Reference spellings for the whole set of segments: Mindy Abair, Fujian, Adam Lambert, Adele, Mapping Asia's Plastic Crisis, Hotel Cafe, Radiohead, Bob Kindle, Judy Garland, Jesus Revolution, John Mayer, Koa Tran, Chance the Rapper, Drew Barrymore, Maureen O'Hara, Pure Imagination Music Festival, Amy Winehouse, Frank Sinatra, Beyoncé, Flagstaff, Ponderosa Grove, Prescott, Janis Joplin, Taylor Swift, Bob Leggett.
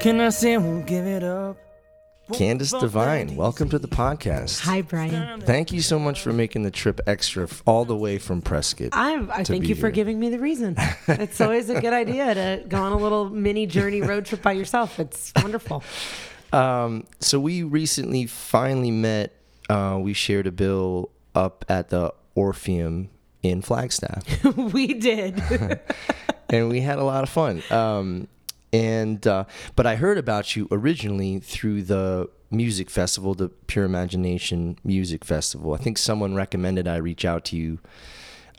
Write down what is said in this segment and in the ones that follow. Can I say I won't give it up? Candace Devine, welcome to the podcast. Hi, Brian. Thank you so much for making the trip extra all the way from Prescott. I thank you for giving me the reason. It's always a good idea to go on a little mini journey road trip by yourself. It's wonderful. So we recently finally met. We shared a bill up at the Orpheum in Flagstaff. We did. And we had a lot of fun. But I heard about you originally through the music festival, the Pure Imagination Music Festival. I think someone recommended I reach out to you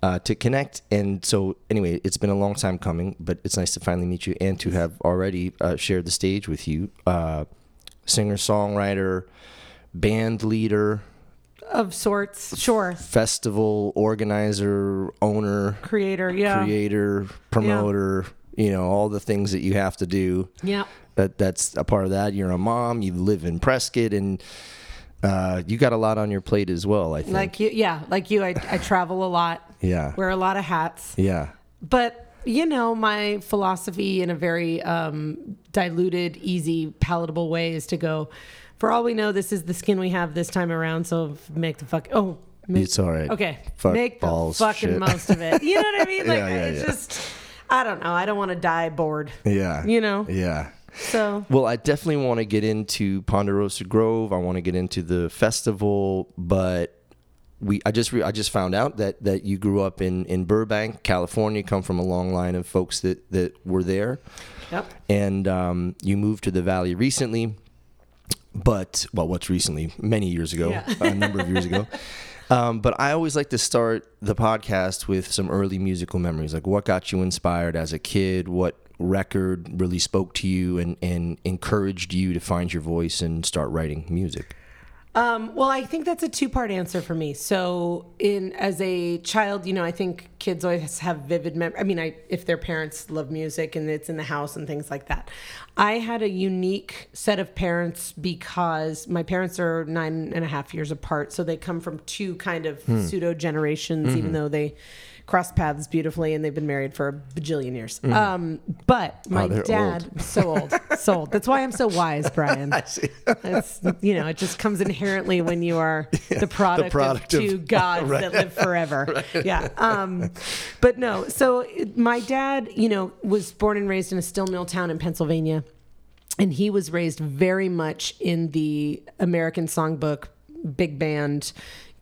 to connect. And so anyway, it's been a long time coming, but it's nice to finally meet you and to have already shared the stage with you. Singer, songwriter, band leader. Of sorts, sure. Festival organizer, owner. Creator, yeah. Creator, promoter. Yeah. You know, all the things that you have to do. Yeah. That's a part of that. You're a mom. You live in Prescott. And you got a lot on your plate as well, I think. I travel a lot. Yeah. Wear a lot of hats. Yeah. But, you know, my philosophy in a very diluted, easy, palatable way is to go, for all we know, this is the skin we have this time around, so make the fuck... Oh. It's all right. Okay. Fuck make balls, the fucking shit. Most of it. You know what I mean? Like, it's just... I don't know. I don't want to die bored. Yeah. You know? Yeah. So. Well, I definitely want to get into Ponderosa Grove. I want to get into the festival, but I just found out that you grew up in Burbank, California, come from a long line of folks that were there. Yep. And you moved to the Valley recently, many years ago, yeah. A number of years ago. But I always like to start the podcast with some early musical memories, like what got you inspired as a kid, what record really spoke to you and encouraged you to find your voice and start writing music? Well, I think that's a two-part answer for me. So as a child, you know, I think kids always have vivid memories. I mean, if their parents love music and it's in the house and things like that. I had a unique set of parents because my parents are 9.5 years apart, so they come from two kind of pseudo generations, mm-hmm. even though they crossed paths beautifully and they've been married for a bajillion years. Mm-hmm. But my dad, old. so old. That's why I'm so wise, Brian. I see. It's, you know, it just comes inherently when you are the product of two gods right. that live forever. Right. Yeah. But no, so my dad, you know, was born and raised in a steel mill town in Pennsylvania, and he was raised very much in the American songbook, big band,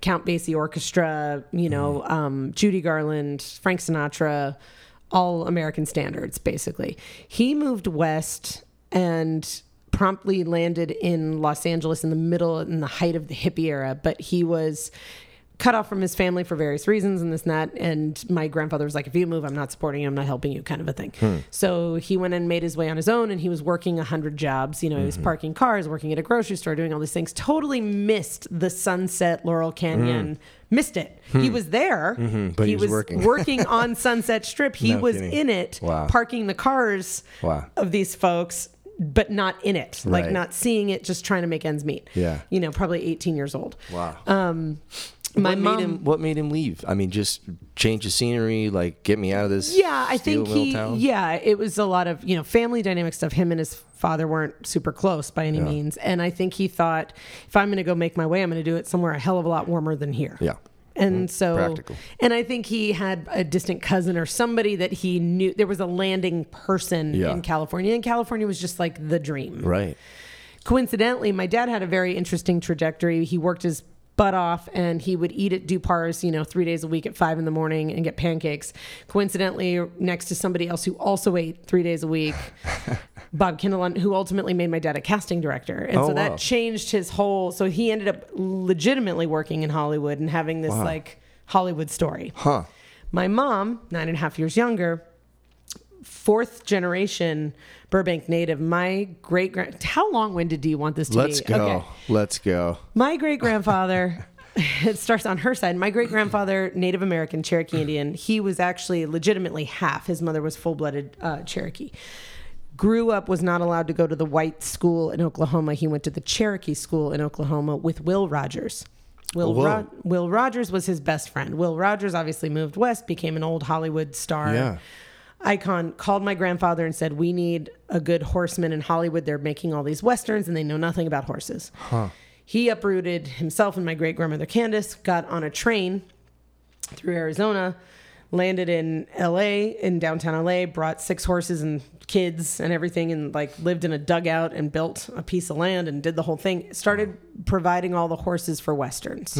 Count Basie orchestra, you know, Judy Garland, Frank Sinatra, all American standards, basically. He moved west and promptly landed in Los Angeles in the height of the hippie era, but he was cut off from his family for various reasons and this and that. And my grandfather was like, if you move, I'm not supporting you, I'm not helping you, kind of a thing. So he went and made his way on his own, and he was working 100 jobs. You know, he was parking cars, working at a grocery store, doing all these things. Totally missed the sunset Laurel Canyon. Missed it. He was there, but he was working on Sunset Strip. He was in it, parking the cars of these folks, but not in it, right. Like not seeing it, just trying to make ends meet. Yeah. You know, probably 18 years old. Wow. What made him leave? I mean, just change the scenery, like get me out of this. Yeah, I think it was a lot of, you know, family dynamic stuff. Him and his father weren't super close by any means. And I think he thought, if I'm going to go make my way, I'm going to do it somewhere a hell of a lot warmer than here. Yeah. And so, practical. And I think he had a distant cousin or somebody that he knew. There was a landing person in California, and California was just like the dream. Right. Coincidentally, my dad had a very interesting trajectory. He worked his butt off, and he would eat at Dupar's, you know, 3 days a week at 5 a.m. and get pancakes. Coincidentally, next to somebody else who also ate 3 days a week, Bob Kindle, who ultimately made my dad a casting director. And that changed his whole... So he ended up legitimately working in Hollywood and having this, like, Hollywood story. Huh. My mom, 9.5 years younger, fourth generation Burbank native. My great-grand... How long-winded do you want this to be? Let's go. Okay. Let's go. My great-grandfather... It starts on her side. My great-grandfather, Native American, Cherokee Indian, he was actually legitimately half. His mother was full-blooded Cherokee. Grew up, was not allowed to go to the white school in Oklahoma. He went to the Cherokee school in Oklahoma with Will Rogers. Will Rogers was his best friend. Will Rogers obviously moved west, became an old Hollywood star. Yeah. icon called my grandfather and said, we need a good horseman in Hollywood. They're making all these Westerns and they know nothing about horses. Huh. He uprooted himself and my great grandmother, Candace, got on a train through Arizona, landed in LA, in downtown LA, brought 6 horses and kids and everything, and like lived in a dugout and built a piece of land and did the whole thing. Started providing all the horses for Westerns.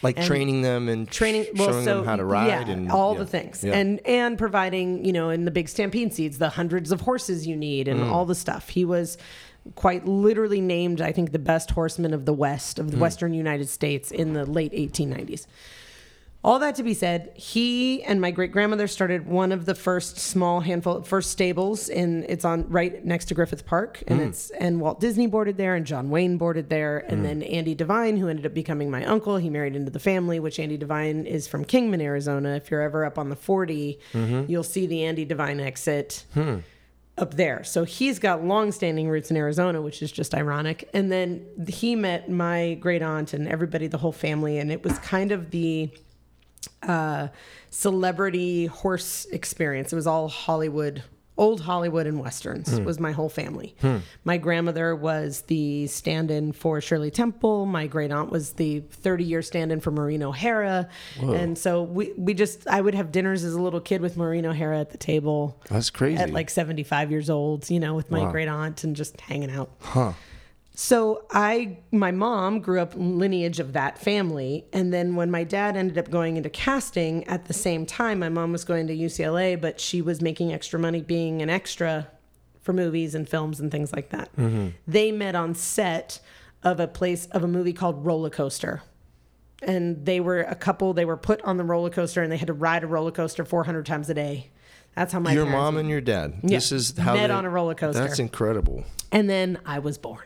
Like and training them and showing them how to ride. Yeah, and all the things. Yeah. And providing, you know, in the big stampede seeds, the hundreds of horses you need and all the stuff. He was quite literally named, I think, the best horseman of the West, of the Western United States in the late 1890s. All that to be said, he and my great-grandmother started one of the first small handful, first stables, and it's on right next to Griffith Park, and it's and Walt Disney boarded there, and John Wayne boarded there, and then Andy Devine, who ended up becoming my uncle, he married into the family, which Andy Devine is from Kingman, Arizona. If you're ever up on the 40, you'll see the Andy Devine exit up there. So he's got long-standing roots in Arizona, which is just ironic. And then he met my great-aunt and everybody, the whole family, and it was kind of the celebrity horse experience. It was all Hollywood, old Hollywood and Westerns was my whole family. My grandmother was the stand-in for Shirley Temple. My great aunt was the 30-year stand-in for Maureen O'Hara. Whoa. And so we just, I would have dinners as a little kid with Maureen O'Hara at the table. That's crazy. At like 75 years old, you know, with my great aunt and just hanging out. So my mom grew up in lineage of that family. And then when my dad ended up going into casting at the same time, my mom was going to UCLA, but she was making extra money being an extra for movies and films and things like that. They met on set of a movie called Rollercoaster. And they were a couple, they were put on the roller coaster and they had to ride a roller coaster 400 times a day. That's how my your mom were. And your dad. Yeah. This is how met on a roller coaster. That's incredible. And then I was born,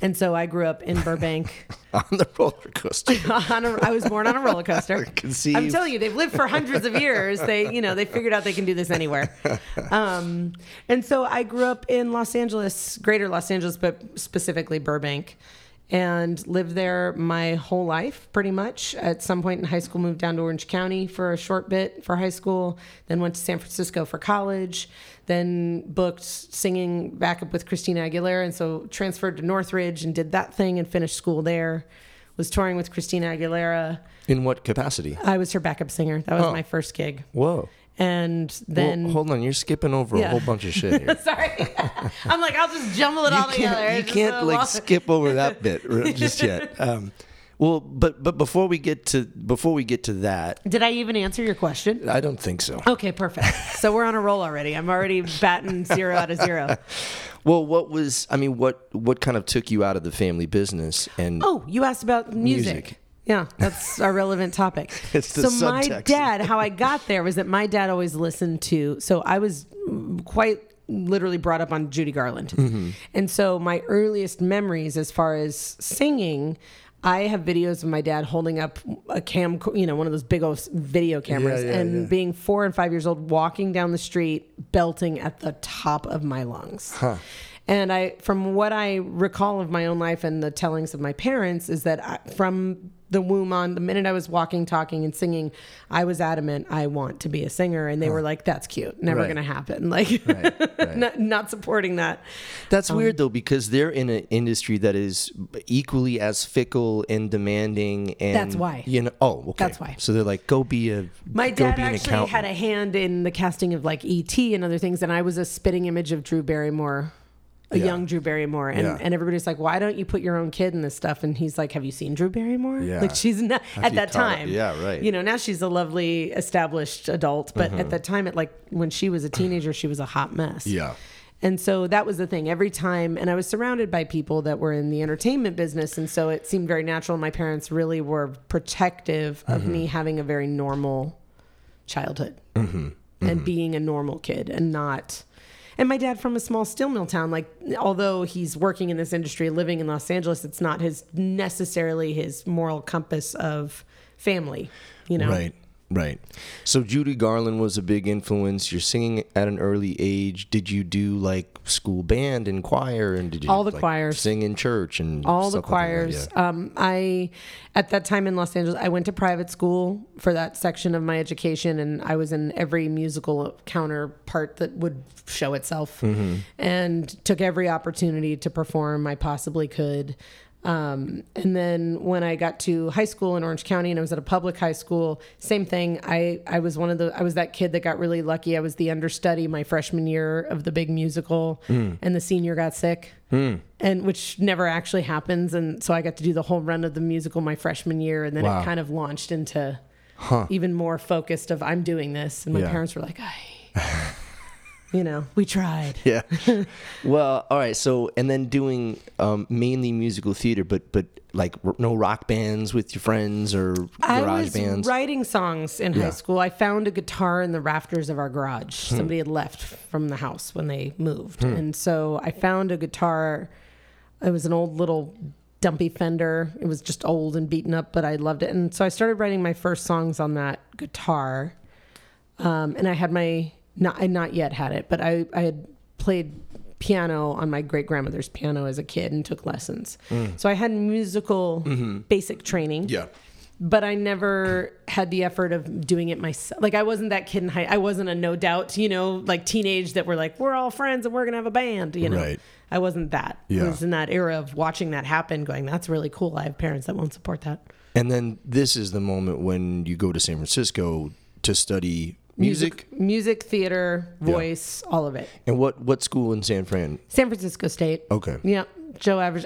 and so I grew up in Burbank on the roller coaster. I was born on a roller coaster. Conceived. I'm telling you, they've lived for hundreds of years. They figured out they can do this anywhere. And so I grew up in Los Angeles, Greater Los Angeles, but specifically Burbank, and lived there my whole life, pretty much. At some point in high school, moved down to Orange County for a short bit for high school, then went to San Francisco for college, then booked singing backup with Christina Aguilera, and so transferred to Northridge and did that thing and finished school there. Was touring with Christina Aguilera. In what capacity? I was her backup singer. That was my first gig. Whoa. And then hold on, you're skipping over a whole bunch of shit here. Sorry. I'm like, I'll just jumble it all together. You can't like skip over that bit just yet. Well, but before we get to that, did I even answer your question? I don't think so. Okay, perfect. So we're on a roll already. I'm already batting 0 out of 0. Well, what kind of took you out of the family business? And you asked about music. Yeah, that's our relevant topic. It's the subtext. So my dad, how I got there was that my dad always listened to, so I was quite literally brought up on Judy Garland. And so my earliest memories as far as singing, I have videos of my dad holding up a one of those big old video cameras being 4 and 5 years old, walking down the street, belting at the top of my lungs. And from what I recall of my own life and the tellings of my parents is that from the womb on, the minute I was walking, talking, and singing, I was adamant, I want to be a singer. And they were like, that's cute. Never going to happen. Like not supporting that. That's weird though, because they're in an industry that is equally as fickle and demanding. And that's why, okay. That's why. So they're like, my dad actually had a hand in the casting of like E.T. and other things. And I was a spitting image of Drew Barrymore. Young Drew Barrymore, and everybody's like, why don't you put your own kid in this stuff? And he's like, have you seen Drew Barrymore? Like she's not at that time. Now she's a lovely established adult, but at that time, when she was a teenager, she was a hot mess. And so that was the thing every time. And I was surrounded by people that were in the entertainment business. And so it seemed very natural. My parents really were protective of me having a very normal childhood and being a normal kid and not... And my dad from a small steel mill town, although he's working in this industry, living in Los Angeles, it's not necessarily his moral compass of family, Right. So Judy Garland was a big influence. You're singing at an early age. Did you do like school band and choir, and did you all the like choirs, sing in church and all the choirs? Like that, yeah. I at that time in Los Angeles, I went to private school for that section of my education, and I was in every musical counterpart that would show itself, mm-hmm. and took every opportunity to perform I possibly could. And then when I got to high school in Orange County and I was at a public high school, same thing. I was that kid that got really lucky. I was the understudy my freshman year of the big musical, and the senior got sick, and which never actually happens. And so I got to do the whole run of the musical my freshman year. And then it kind of launched into even more focused of I'm doing this. And my parents were like, you know, we tried. Yeah. Well, all right. So, and then doing mainly musical theater, but like no rock bands with your friends or garage bands? I was writing songs in high school. I found a guitar in the rafters of our garage. Somebody had left from the house when they moved. And so I found a guitar. It was an old little dumpy Fender. It was just old and beaten up, but I loved it. And so I started writing my first songs on that guitar. And I had my... I had played piano on my great-grandmother's piano as a kid and took lessons. So I had musical basic training. Yeah. But I never had the effort of doing it myself. Like, I wasn't that kid in high... I wasn't a no-doubt, you know, like, teenage that were like, we're all friends and we're going to have a band, you know? Right. I wasn't that. Yeah. I was in that era of watching that happen, going, that's really cool. I have parents that won't support that. And then this is the moment when you go to San Francisco to study... Music, theater, voice, all of it. And what school in San Fran? San Francisco State. Okay. Yeah, Joe Average.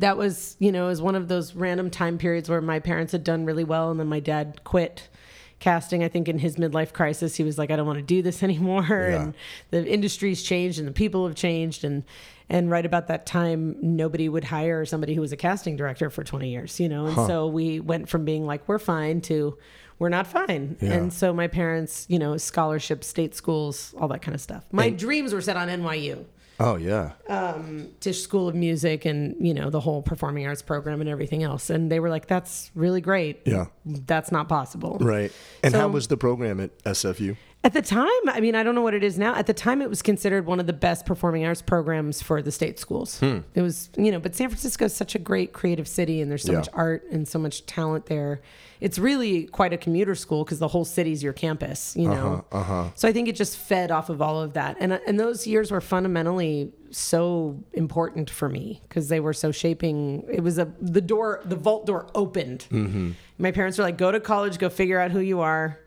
That was, you know, it was one of those random time periods where my parents had done really well, and then my dad quit casting. I think in his midlife crisis, he was like, I don't want to do this anymore. Yeah. And the industry's changed and the people have changed. And right about that time, nobody would hire somebody who was a casting director for 20 years, you know. And so we went from being like, we're fine to... we're not fine. Yeah. And so my parents, you know, scholarships, state schools, all that kind of stuff. My dreams were set on NYU. Oh, yeah. Tisch School of Music and, you know, the whole performing arts program and everything else. And they were like, that's really great. Yeah. That's not possible. Right. And so, how was the program at SFU? At the time, I mean, I don't know what it is now. At the time, it was considered one of the best performing arts programs for the state schools. It was, you know, but San Francisco is such a great creative city, and there's so much art and so much talent there. It's really quite a commuter school because the whole city's your campus, you know. So I think it just fed off of all of that. And those years were fundamentally so important for me because they were so shaping. It was the vault door opened. My parents were like, go to college, go figure out who you are.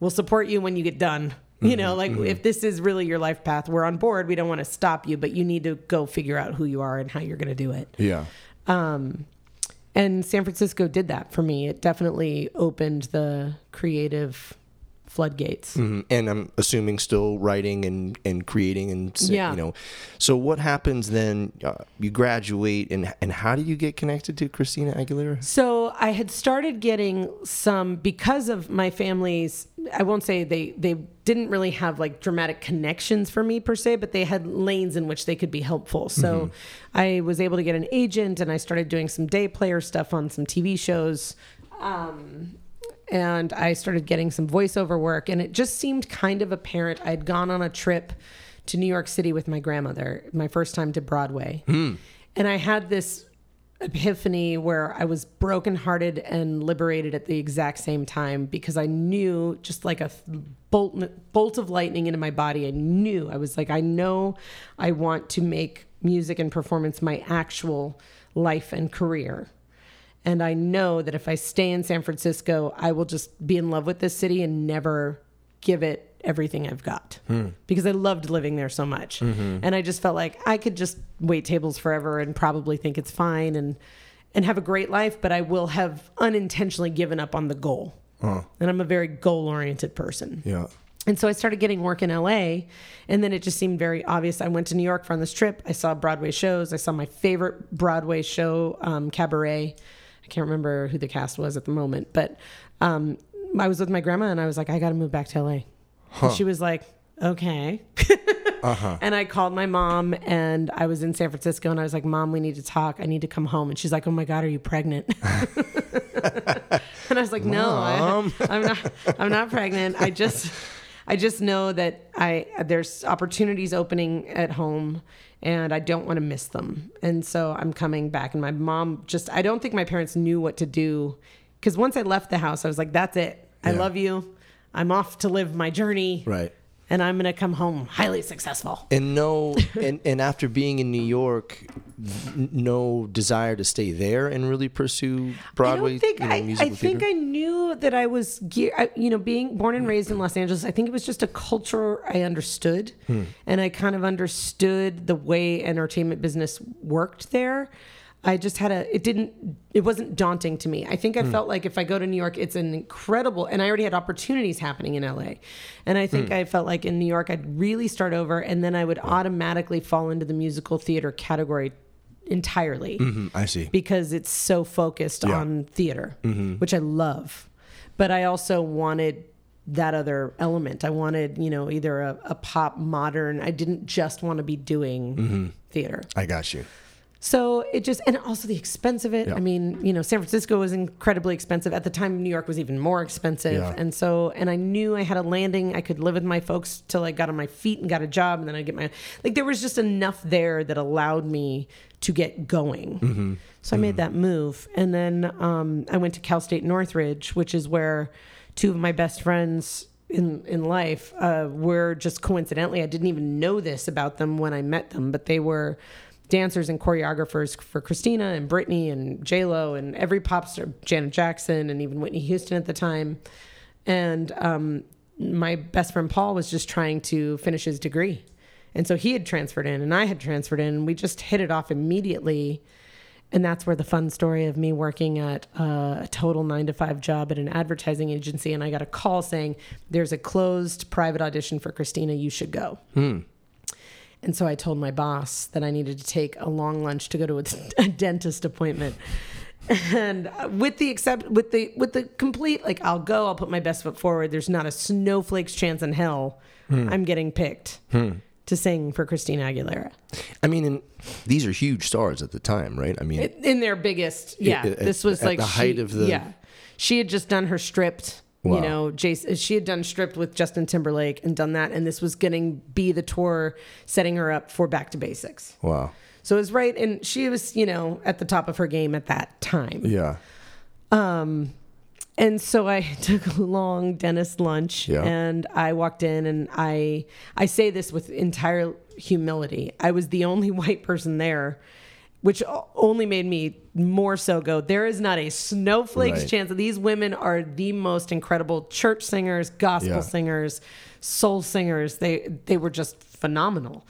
We'll support you when you get done. You know, like if this is really your life path, we're on board. We don't want to stop you, but you need to go figure out who you are and how you're going to do it. Yeah. And San Francisco did that for me. It definitely opened the creative floodgates. And I'm assuming still writing and creating and, you know. So what happens then? You graduate, and how do you get connected to Christina Aguilera? So I had started getting some, because of my family's, I won't say they didn't really have like dramatic connections for me per se, but they had lanes in which they could be helpful. So I was able to get an agent, and I started doing some day player stuff on some TV shows. And I started getting some voiceover work, and it just seemed kind of apparent. I had gone on a trip to New York City with my grandmother, my first time to Broadway. And I had this epiphany where I was brokenhearted and liberated at the exact same time, because I knew, just like a bolt of lightning into my body, I knew. I was like, I know I want to make music and performance my actual life and career. And I know that if I stay in San Francisco, I will just be in love with this city and never give it everything I've got, because I loved living there so much. And I just felt like I could just wait tables forever and probably think it's fine and have a great life, but I will have unintentionally given up on the goal. And I'm a very goal-oriented person. Yeah. And so I started getting work in LA, and then it just seemed very obvious. I went to New York on this trip. I saw Broadway shows. I saw my favorite Broadway show, Cabaret. I can't remember who the cast was at the moment, but I was with my grandma, and I was like, I got to move back to LA. And she was like, okay. And I called my mom, and I was in San Francisco, and I was like, Mom, we need to talk. I need to come home. And she's like, oh my God, are you pregnant? And And I was like, Mom. No, I'm not pregnant. I just know that there's opportunities opening at home and I don't want to miss them. And so I'm coming back, and my mom I don't think my parents knew what to do. Cause once I left the house, I was like, that's it. I love you. I'm off to live my journey. Right. And I'm going to come home highly successful. And and after being in New York, no desire to stay there and really pursue Broadway musical theater? I think I knew that I was, being born and raised in Los Angeles, I think it was just a culture I understood. And I kind of understood the way entertainment business worked there. I just had it wasn't daunting to me. I think I felt like if I go to New York, it's an incredible, and I already had opportunities happening in LA. And I think I felt like in New York, I'd really start over, and then I would automatically fall into the musical theater category entirely. Mm-hmm, I see. Because it's so focused on theater, which I love. But I also wanted that other element. I wanted, either a pop modern. I didn't just want to be doing theater. I got you. So it just, and also the expense of it. Yeah. I mean, San Francisco was incredibly expensive. At the time, New York was even more expensive. Yeah. And so, and I knew I had a landing. I could live with my folks till I got on my feet and got a job. And then I'd get there was just enough there that allowed me to get going. Mm-hmm. So I made that move. And then I went to Cal State Northridge, which is where two of my best friends in life were, just coincidentally, I didn't even know this about them when I met them, but they were dancers and choreographers for Christina and Britney and J-Lo and every pop star, Janet Jackson and even Whitney Houston at the time. And my best friend Paul was just trying to finish his degree. And so he had transferred in and I had transferred in, and we just hit it off immediately. And that's where the fun story of me working at a total 9-to-5 job at an advertising agency, and I got a call saying, there's a closed private audition for Christina, you should go. And so I told my boss that I needed to take a long lunch to go to a dentist appointment, and with the complete, like, I'll go, I'll put my best foot forward. There's not a snowflake's chance in hell I'm getting picked to sing for Christina Aguilera. I mean, and these are huge stars at the time, right? I mean, in their biggest, this was at like the height of the. Yeah, she had just done her Stripped. Wow. She had done Stripped with Justin Timberlake and done that. And this was going to be the tour setting her up for Back to Basics. Wow. So it was right. And she was, at the top of her game at that time. Yeah. And so I took a long dentist lunch and I walked in, and I say this with entire humility. I was the only white person there, which only made me more so go, there is not a snowflake's chance. These women are the most incredible church singers, gospel singers, soul singers. They were just phenomenal.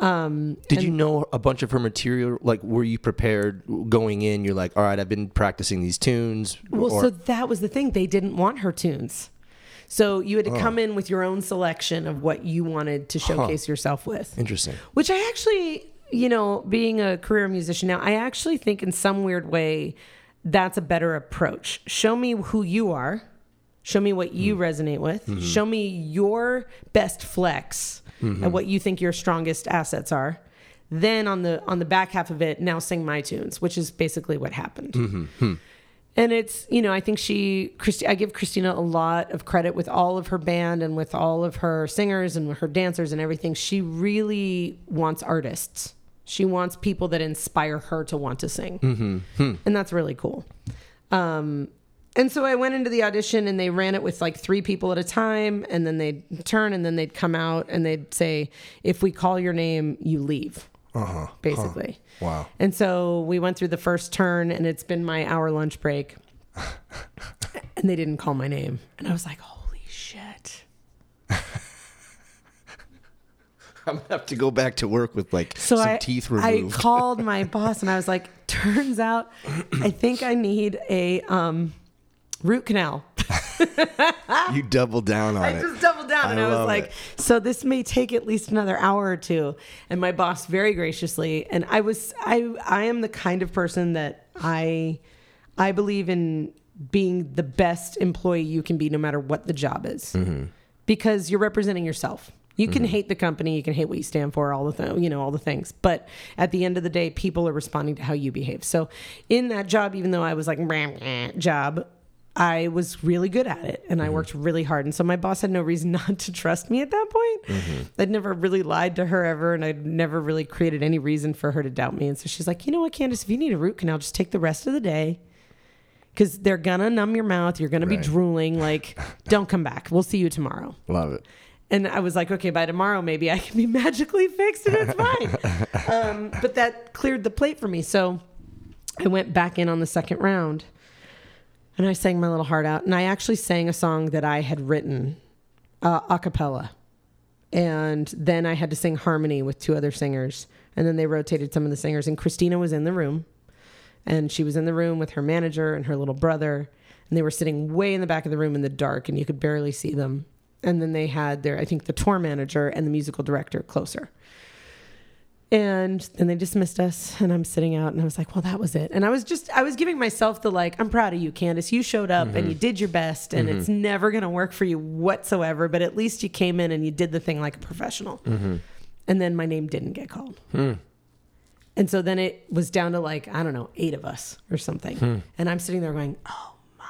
Did you know a bunch of her material? Like, were you prepared going in? You're like, all right, I've been practicing these tunes. Well, so that was the thing. They didn't want her tunes. So you had to come in with your own selection of what you wanted to showcase yourself with. Interesting. Which I actually... being a career musician now, I actually think in some weird way, that's a better approach. Show me who you are. Show me what you resonate with. Mm-hmm. Show me your best flex and what you think your strongest assets are. Then on the back half of it, now sing my tunes, which is basically what happened. Mm-hmm. Hmm. And it's, I think I give Christina a lot of credit with all of her band and with all of her singers and her dancers and everything. She really wants artists. She wants people that inspire her to want to sing. Mm-hmm. Hmm. And that's really cool. And so I went into the audition, and they ran it with like 3 people at a time. And then they'd turn, and then they'd come out, and they'd say, if we call your name, you leave. Uh-huh. Basically. Huh. Wow. And so we went through the first turn, and it's been my hour lunch break. And they didn't call my name. And I was like, holy shit. I'm going to have to go back to work with some teeth removed. I called my boss and I was like, turns out I think I need a root canal. You doubled down on it. I just doubled down and I was like, so this may take at least another hour or two. And my boss very graciously, and I am the kind of person that I believe in being the best employee you can be no matter what the job is. Mm-hmm. Because you're representing yourself. You can hate the company, you can hate what you stand for, all the things. But at the end of the day, people are responding to how you behave. So in that job, even though I was like, job, I was really good at it and I worked really hard. And so my boss had no reason not to trust me at that point. I'd never really lied to her ever. And I'd never really created any reason for her to doubt me. And so she's like, you know what, Candace, if you need a root canal, just take the rest of the day. Because they're going to numb your mouth. You're going to be drooling. Like, don't come back. We'll see you tomorrow. Love it. And I was like, okay, by tomorrow, maybe I can be magically fixed and it's fine. But that cleared the plate for me. So I went back in on the second round and I sang my little heart out. And I actually sang a song that I had written a cappella. And then I had to sing harmony with two other singers. And then they rotated some of the singers. And Christina was in the room. And she was in the room with her manager and her little brother. And they were sitting way in the back of the room in the dark. And you could barely see them. And then they had their, I think, the tour manager and the musical director closer. And then they dismissed us. And I'm sitting out. And I was like, well, that was it. And I was giving myself the like, I'm proud of you, Candace. You showed up and you did your best. And it's never going to work for you whatsoever. But at least you came in and you did the thing like a professional. And then my name didn't get called. And so then it was down to like, I don't know, 8 of us or something. And I'm sitting there going, oh my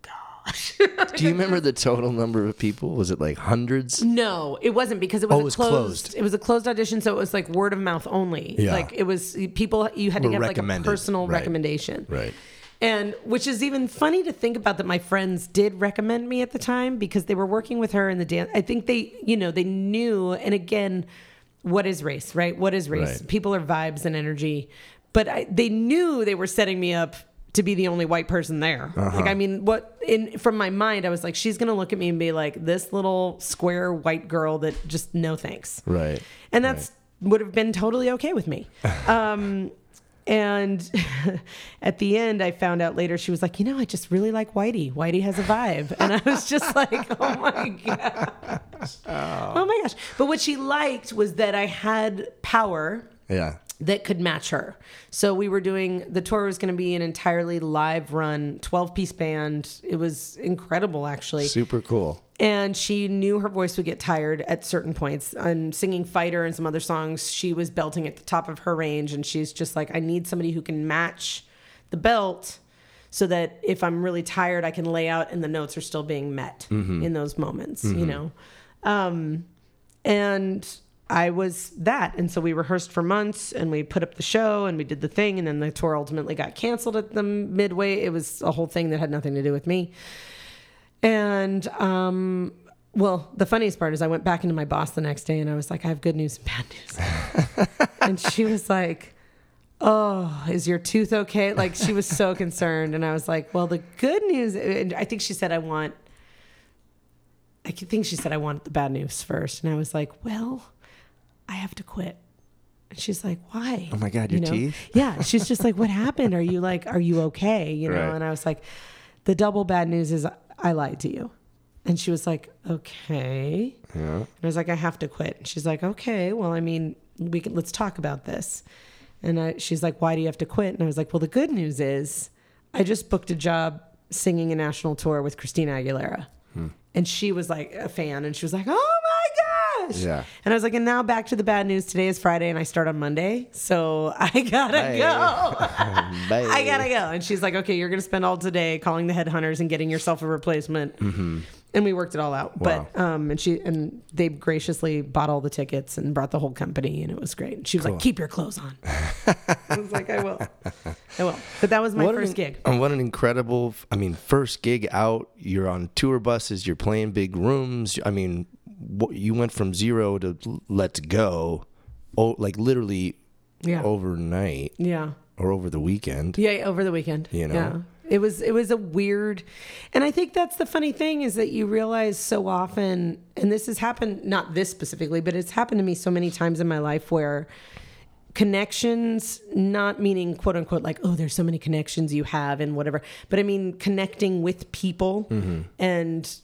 gosh. Do you remember the total number of people? Was it like hundreds? No, it wasn't because it was closed. It was a closed audition. So it was like word of mouth only. Yeah. Like it was people, you had to get like a personal recommendation. Right. And which is even funny to think about that my friends did recommend me at the time because they were working with her in the dance. I think they, you know, they knew. And again, what is race, right? What is race? Right. People are vibes and energy. But they knew they were setting me up to be the only white person there. Like, I mean, from my mind, I was like, she's going to look at me and be like, this little square white girl that just no thanks. Right. And that's would have been totally okay with me. And at the end, I found out later, she was like, you know, I just really like Whitey. Whitey has a vibe. And I was just like, oh, my gosh. Oh, my gosh. But what she liked was that I had power that could match her. So we were doing, the tour was going to be an entirely live run, 12-piece band. It was incredible, actually. Super cool. And she knew her voice would get tired at certain points. On singing Fighter and some other songs, she was belting at the top of her range. And she's just like, I need somebody who can match the belt so that if I'm really tired, I can lay out and the notes are still being met in those moments, you know? And I was that. And so we rehearsed for months and we put up the show and we did the thing. And then the tour ultimately got canceled at the midway. It was a whole thing that had nothing to do with me. And, well, the funniest part is I went back into my boss the next day and I was like, I have good news and bad news. And she was like, oh, is your tooth okay? Like she was so concerned. And I was like, well, the good news, and I think she said, I want the bad news first. And I was like, well, I have to quit. And she's like, why? Oh my God, your teeth? Yeah. She's just like, what happened? Are you okay? You know? Right. And I was like, the double bad news is I lied to you. And she was like, okay. Yeah. And I was like, I have to quit. And she's like, okay, well, I mean, let's talk about this. And she's like, why do you have to quit? And I was like, well, the good news is I just booked a job singing a national tour with Christina Aguilera. And she was like a fan. And she was like, oh my gosh. Yeah. And I was like, and now back to the bad news. Today is Friday and I start on Monday. So I gotta go. Bye. I gotta go. And she's like, okay, you're going to spend all today calling the headhunters and getting yourself a replacement. And we worked it all out. Wow. But, and they graciously bought all the tickets and brought the whole company and it was great. And she was like, keep your clothes on. I was like, I will. But that was my first gig. And what an incredible, first gig out. You're on tour buses, you're playing big rooms. I mean, you went from zero to let's go. Oh, like literally overnight. Yeah. Or over the weekend. Yeah. Over the weekend. You know? Yeah. It was a weird, and I think that's the funny thing is that you realize so often, and this has happened, not this specifically, but it's happened to me so many times in my life where connections, not meaning quote unquote, like, oh, there's so many connections you have and whatever, but I mean, connecting with people and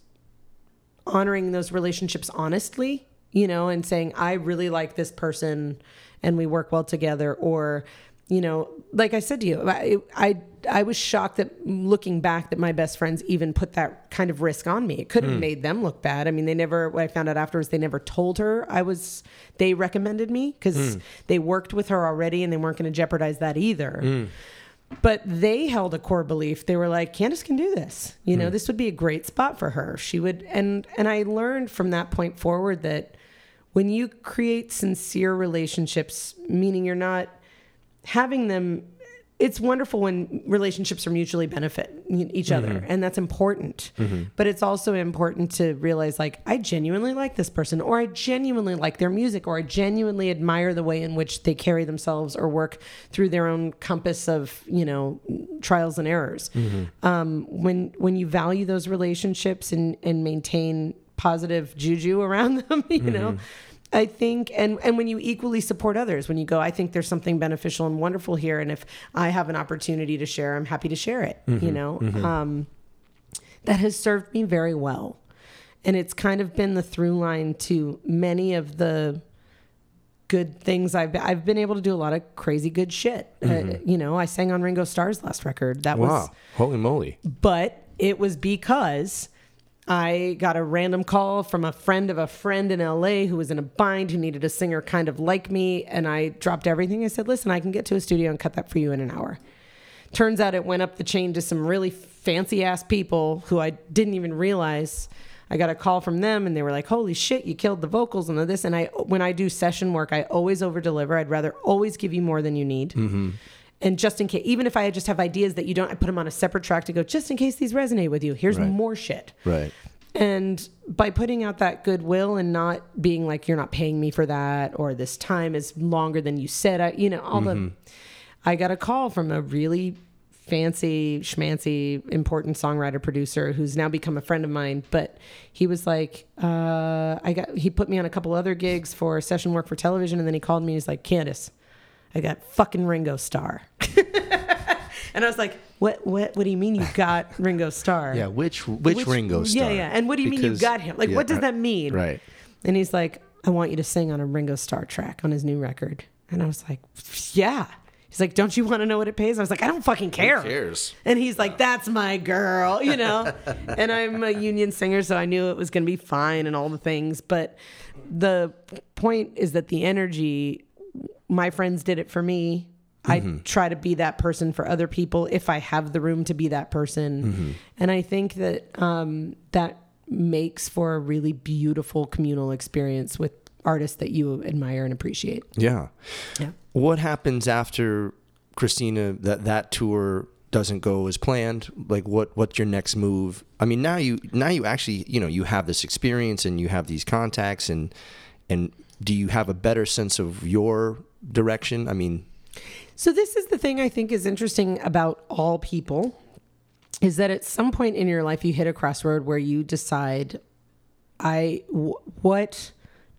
honoring those relationships honestly, you know, and saying, I really like this person and we work well together, or, you know, like I said to you, I was shocked that looking back that my best friends even put that kind of risk on me. It could have made them look bad. I mean, what I found out afterwards, they never told her they recommended me because they worked with her already and they weren't going to jeopardize that either. But they held a core belief. They were like, Candace can do this. You know, this would be a great spot for her. She would, and I learned from that point forward that when you create sincere relationships, meaning you're not having them, it's wonderful when relationships are mutually benefit each other, and that's important. But it's also important to realize, like, I genuinely like this person, or I genuinely like their music, or I genuinely admire the way in which they carry themselves or work through their own compass of, you know, trials and errors. When you value those relationships and maintain positive juju around them, you know, I think, and when you equally support others, when you go, I think there's something beneficial and wonderful here, and if I have an opportunity to share, I'm happy to share it, you know, that has served me very well. And it's kind of been the through line to many of the good things. I've been able to do a lot of crazy good shit. You know, I sang on Ringo Starr's last record. That was... Holy moly. But it was because... I got a random call from a friend of a friend in LA who was in a bind, who needed a singer kind of like me. And I dropped everything. I said, listen, I can get to a studio and cut that for you in an hour. Turns out it went up the chain to some really fancy ass people who I didn't even realize. I got a call from them and they were like, holy shit, you killed the vocals and this. And I, when I do session work, I always over deliver. I'd rather always give you more than you need. And just in case, even if I just have ideas that you don't, I put them on a separate track to go, just in case these resonate with you, here's more shit. And by putting out that goodwill and not being like, you're not paying me for that, or this time is longer than you said, you know, all the, I got a call from a really fancy, schmancy, important songwriter producer who's now become a friend of mine. But he was like, he put me on a couple other gigs for session work for television. And then he called me, he's like, Candace, I got fucking Ringo Starr. And I was like, what do you mean you got Ringo Starr? Yeah, which Ringo Starr? Yeah, yeah. And what do you mean you got him? Like, what does that mean? Right. And he's like, I want you to sing on a Ringo Starr track on his new record. And I was like, yeah. He's like, don't you want to know what it pays? And I was like, I don't fucking care. Who cares? And he's like, that's my girl, you know? And I'm a union singer, so I knew it was going to be fine and all the things. But the point is that the energy... My friends did it for me. I try to be that person for other people if I have the room to be that person. And I think that that makes for a really beautiful communal experience with artists that you admire and appreciate. Yeah. What happens after Christina, that tour doesn't go as planned? Like what's your next move? I mean, now you actually, you know, you have this experience and you have these contacts and do you have a better sense of your direction? I mean... So this is the thing I think is interesting about all people, is that at some point in your life, you hit a crossroad where you decide, what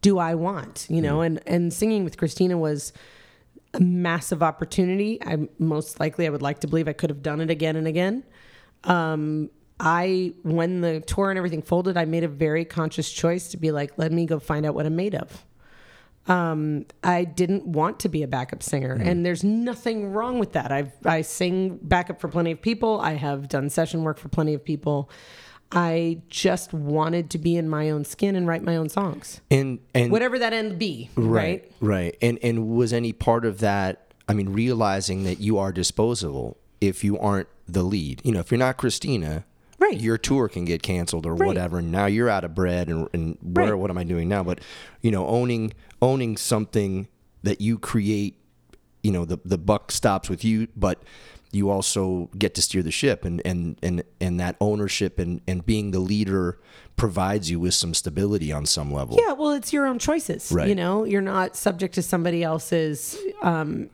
do I want? You know, and singing with Christina was a massive opportunity. I would like to believe I could have done it again and again. When the tour and everything folded, I made a very conscious choice to be like, let me go find out what I'm made of. I didn't want to be a backup singer, and there's nothing wrong with that. I sing backup for plenty of people. I have done session work for plenty of people. I just wanted to be in my own skin and write my own songs, and whatever that end be. Right. And was any part of that? I mean, realizing that you are disposable if you aren't the lead. You know, if you're not Christina. Right. Your tour can get canceled or whatever. And now you're out of bread and what am I doing now? But, you know, owning something that you create, you know, the buck stops with you, but you also get to steer the ship and that ownership and being the leader provides you with some stability on some level. Yeah. Well, it's your own choices, right. You know, you're not subject to somebody else's,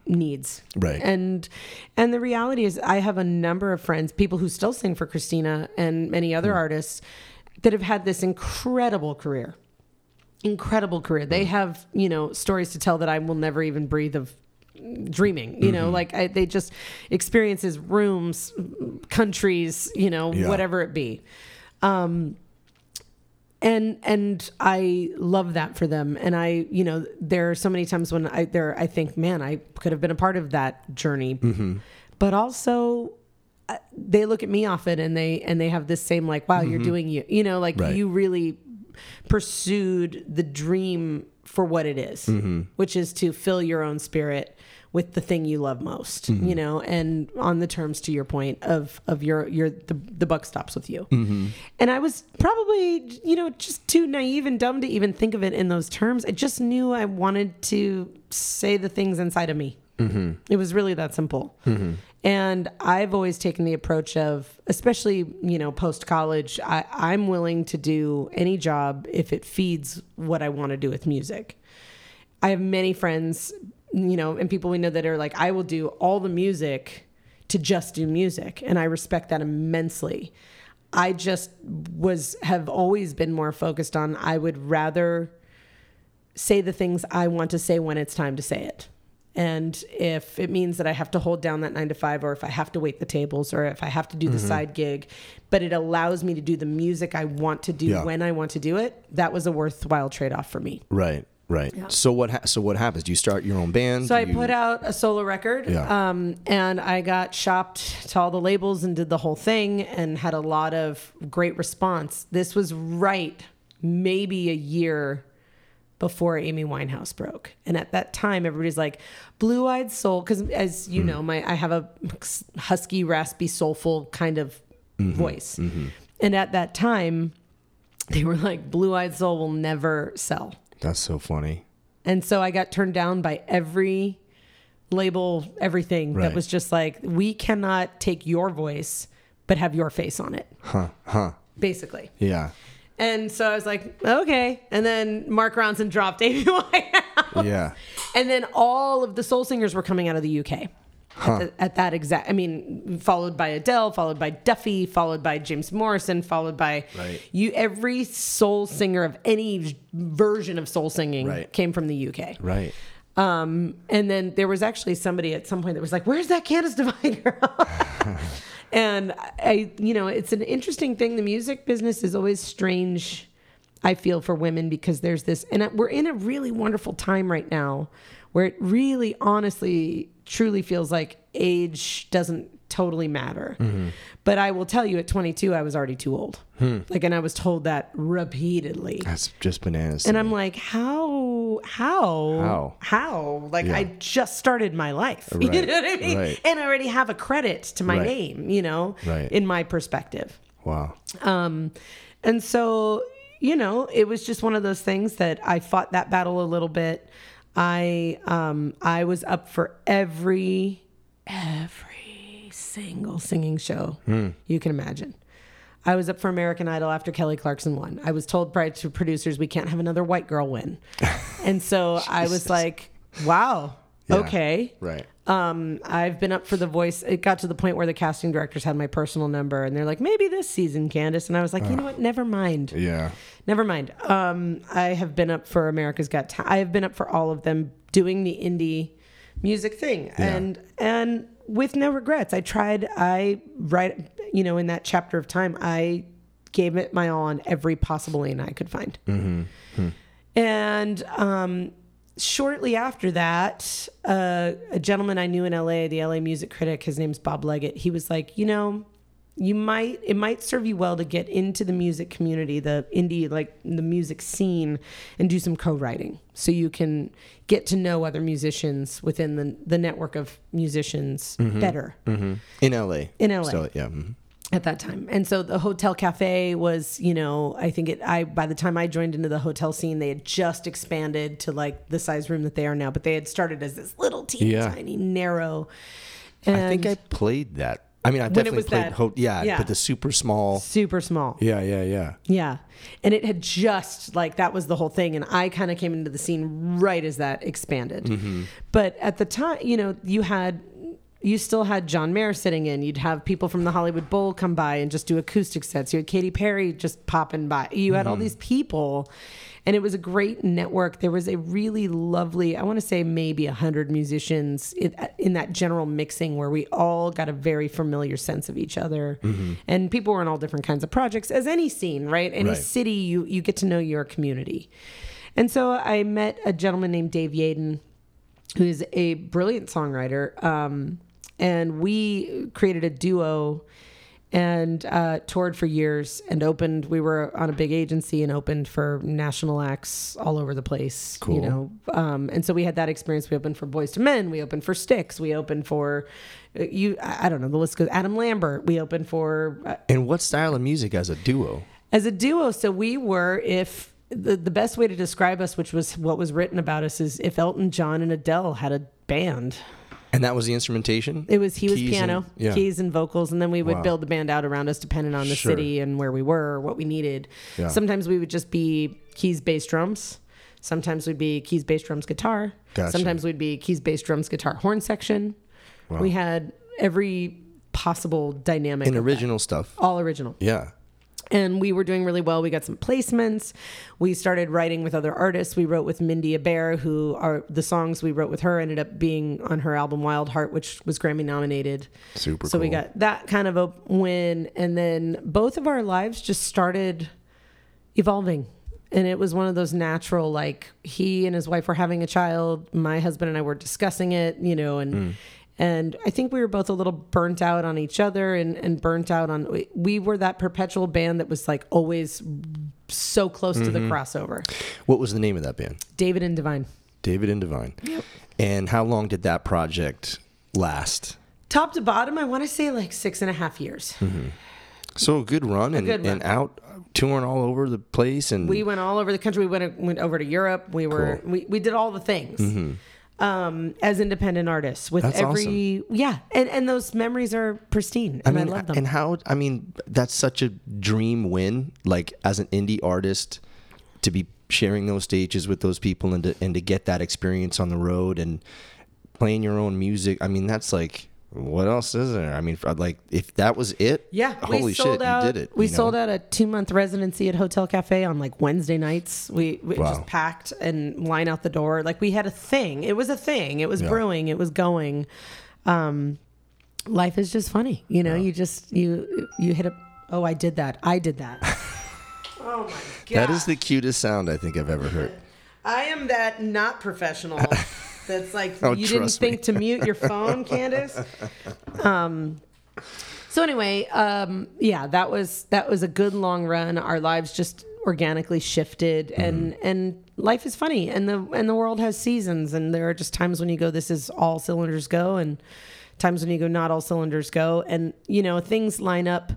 needs. Right. And the reality is I have a number of friends, people who still sing for Christina and many other artists that have had this incredible career. They have, you know, stories to tell that I will never even breathe of dreaming, you know, like they just experiences, rooms, countries, you know, whatever it be. And I love that for them. And I, you know, there are so many times when I think, man, I could have been a part of that journey, but also they look at me often and they have this same, like, wow, you're doing you know, like you really pursued the dream for what it is, which is to fill your own spirit with the thing you love most, mm-hmm. you know, and on the terms, to your point, of the buck stops with you. Mm-hmm. And I was probably, you know, just too naive and dumb to even think of it in those terms. I just knew I wanted to say the things inside of me. Mm-hmm. It was really that simple. Mm-hmm. And I've always taken the approach of, especially, you know, post-college, I'm willing to do any job if it feeds what I want to do with music. I have many friends, you know, and people we know that are like, I will do all the music to just do music. And I respect that immensely. I just have always been more focused on, I would rather say the things I want to say when it's time to say it. And if it means that I have to hold down that 9 to 5, or if I have to wait the tables, or if I have to do the mm-hmm. side gig, but it allows me to do the music I want to do yeah. when I want to do it, that was a worthwhile trade-off for me. Right, right. Yeah. So what happens? Do you start your own band? So I put out a solo record yeah. And I got shopped to all the labels and did the whole thing and had a lot of great response. This was right maybe a year before Amy Winehouse broke. And at that time, everybody's like, blue-eyed soul. Because as you know, I have a husky, raspy, soulful kind of mm-hmm. voice. Mm-hmm. And at that time, they were like, blue-eyed soul will never sell. That's so funny. And so I got turned down by every label, everything right. that was just like, we cannot take your voice, but have your face on it. Huh. Basically. Yeah. And so I was like, okay. And then Mark Ronson dropped Amy Winehouse. Yeah. And then all of the soul singers were coming out of the UK at that exact, I mean, followed by Adele, followed by Duffy, followed by James Morrison, followed by right. Every soul singer of any version of soul singing right. came from the UK. Right. And then there was actually somebody at some point that was like, where's that Candace Devine girl? And I, you know, it's an interesting thing. The music business is always strange, I feel, for women, because there's this, and we're in a really wonderful time right now where it really, honestly, truly feels like age doesn't totally matter. Mm-hmm. But I will tell you, at 22, I was already too old. Like, and I was told that repeatedly. That's just bananas. And I'm like, how? Like, yeah. I just started my life. Right. You know what I mean? Right. And I already have a credit to my right. name, you know, right. in my perspective. Wow. And so, you know, it was just one of those things that I fought that battle a little bit. I was up for every single singing show you can imagine. I was up for American Idol after Kelly Clarkson won. I was told by two producers, we can't have another white girl win. And so I was like, wow, yeah, okay. Right. I've been up for The Voice. It got to the point where the casting directors had my personal number, and they're like, maybe this season, Candace. And I was like, you know what? Never mind. Yeah. Never mind. I have been up for America's Got Talent. I have been up for all of them doing the indie music thing. Yeah. And with no regrets. You know, in that chapter of time, I gave it my all on every possible lane I could find. Mm-hmm. And shortly after that, a gentleman I knew in LA, the LA music critic, his name's Bob Leggett, he was like, you know, it might serve you well to get into the music community, the indie, like the music scene, and do some co-writing so you can get to know other musicians within the network of musicians mm-hmm. better. Mm-hmm. In LA. So, yeah. Mm-hmm. At that time. And so the Hotel Cafe was, you know, I think by the time I joined into the hotel scene, they had just expanded to like the size room that they are now, but they had started as this little teeny tiny narrow. And I think I played that. I mean, I definitely played but the super small. Yeah. And it had just like, that was the whole thing. And I kind of came into the scene right as that expanded. Mm-hmm. But at the time, you know, you still had John Mayer sitting in. You'd have people from the Hollywood Bowl come by and just do acoustic sets. You had Katy Perry just popping by. You had all these people, and it was a great network. There was a really lovely, I want to say maybe 100 musicians in that general mixing where we all got a very familiar sense of each other. Mm-hmm. And people were in all different kinds of projects, as any scene, right? Any city, you get to know your community. And so I met a gentleman named Dave Yaden, who is a brilliant songwriter, and we created a duo, and toured for years and opened. We were on a big agency and opened for national acts all over the place. Cool. You know, and so we had that experience. We opened for Boyz II Men. We opened for Styx. We opened for I don't know, the list goes. Adam Lambert. We opened for. And what style of music as a duo? As a duo, so we were The best way to describe us, which was what was written about us, is if Elton John and Adele had a band. And that was the instrumentation? It was, he was piano, keys and vocals, and then we would build the band out around us depending on the city and where we were or what we needed. Yeah. Sometimes we would just be keys, bass, drums. Sometimes we'd be keys, bass, drums, guitar. Gotcha. Sometimes we'd be keys, bass, drums, guitar, horn section. Wow. We had every possible dynamic. And original stuff. All original. Yeah. And we were doing really well. We got some placements. We started writing with other artists. We wrote with Mindy Abair, who are the songs we wrote with her ended up being on her album Wild Heart, which was Grammy nominated. Super cool. So we got that kind of a win. And then both of our lives just started evolving. And it was one of those natural, like, he and his wife were having a child. My husband and I were discussing it, you know, and... And I think we were both a little burnt out on each other and burnt out on... We were that perpetual band that was like always so close to the crossover. What was the name of that band? David and Divine. David and Divine. Yep. And how long did that project last? Top to bottom, I want to say like 6.5 years. Mm-hmm. So a good run, and out touring all over the place. And we went all over the country. We went over to Europe. We were we did all the things. Mm-hmm. As independent artists with that's every, awesome. Yeah. And those memories are pristine and I love them. And that's such a dream win, like as an indie artist to be sharing those stages with those people and to get that experience on the road and playing your own music. I mean, that's like, what else is there? I mean, like if that was it, holy shit, you did it. We sold out a 2-month residency at Hotel Cafe on like Wednesday nights. We just packed and line out the door. Like we had a thing. It was a thing. It was brewing. It was going. Life is just funny. You know, you hit a, oh, I did that. Oh my God. That is the cutest sound I think I've ever heard. I am that not professional. That's like, oh, you didn't think to mute your phone, Candace. So anyway, that was a good long run. Our lives just organically shifted, and life is funny, and the world has seasons, and there are just times when you go, this is all cylinders go, and times when you go, not all cylinders go, and you know things line up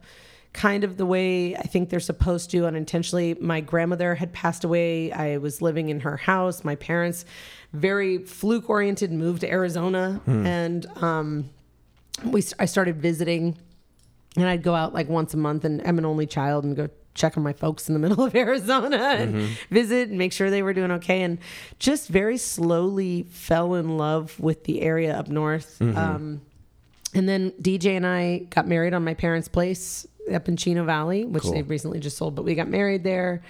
kind of the way I think they're supposed to unintentionally. My grandmother had passed away. I was living in her house. My parents, very fluke oriented, moved to Arizona. And I started visiting, and I'd go out like once a month, and I'm an only child, and go check on my folks in the middle of Arizona and visit and make sure they were doing okay. And just very slowly fell in love with the area up north. And then DJ and I got married on my parents' place up in Chino Valley, which they recently just sold, but we got married there.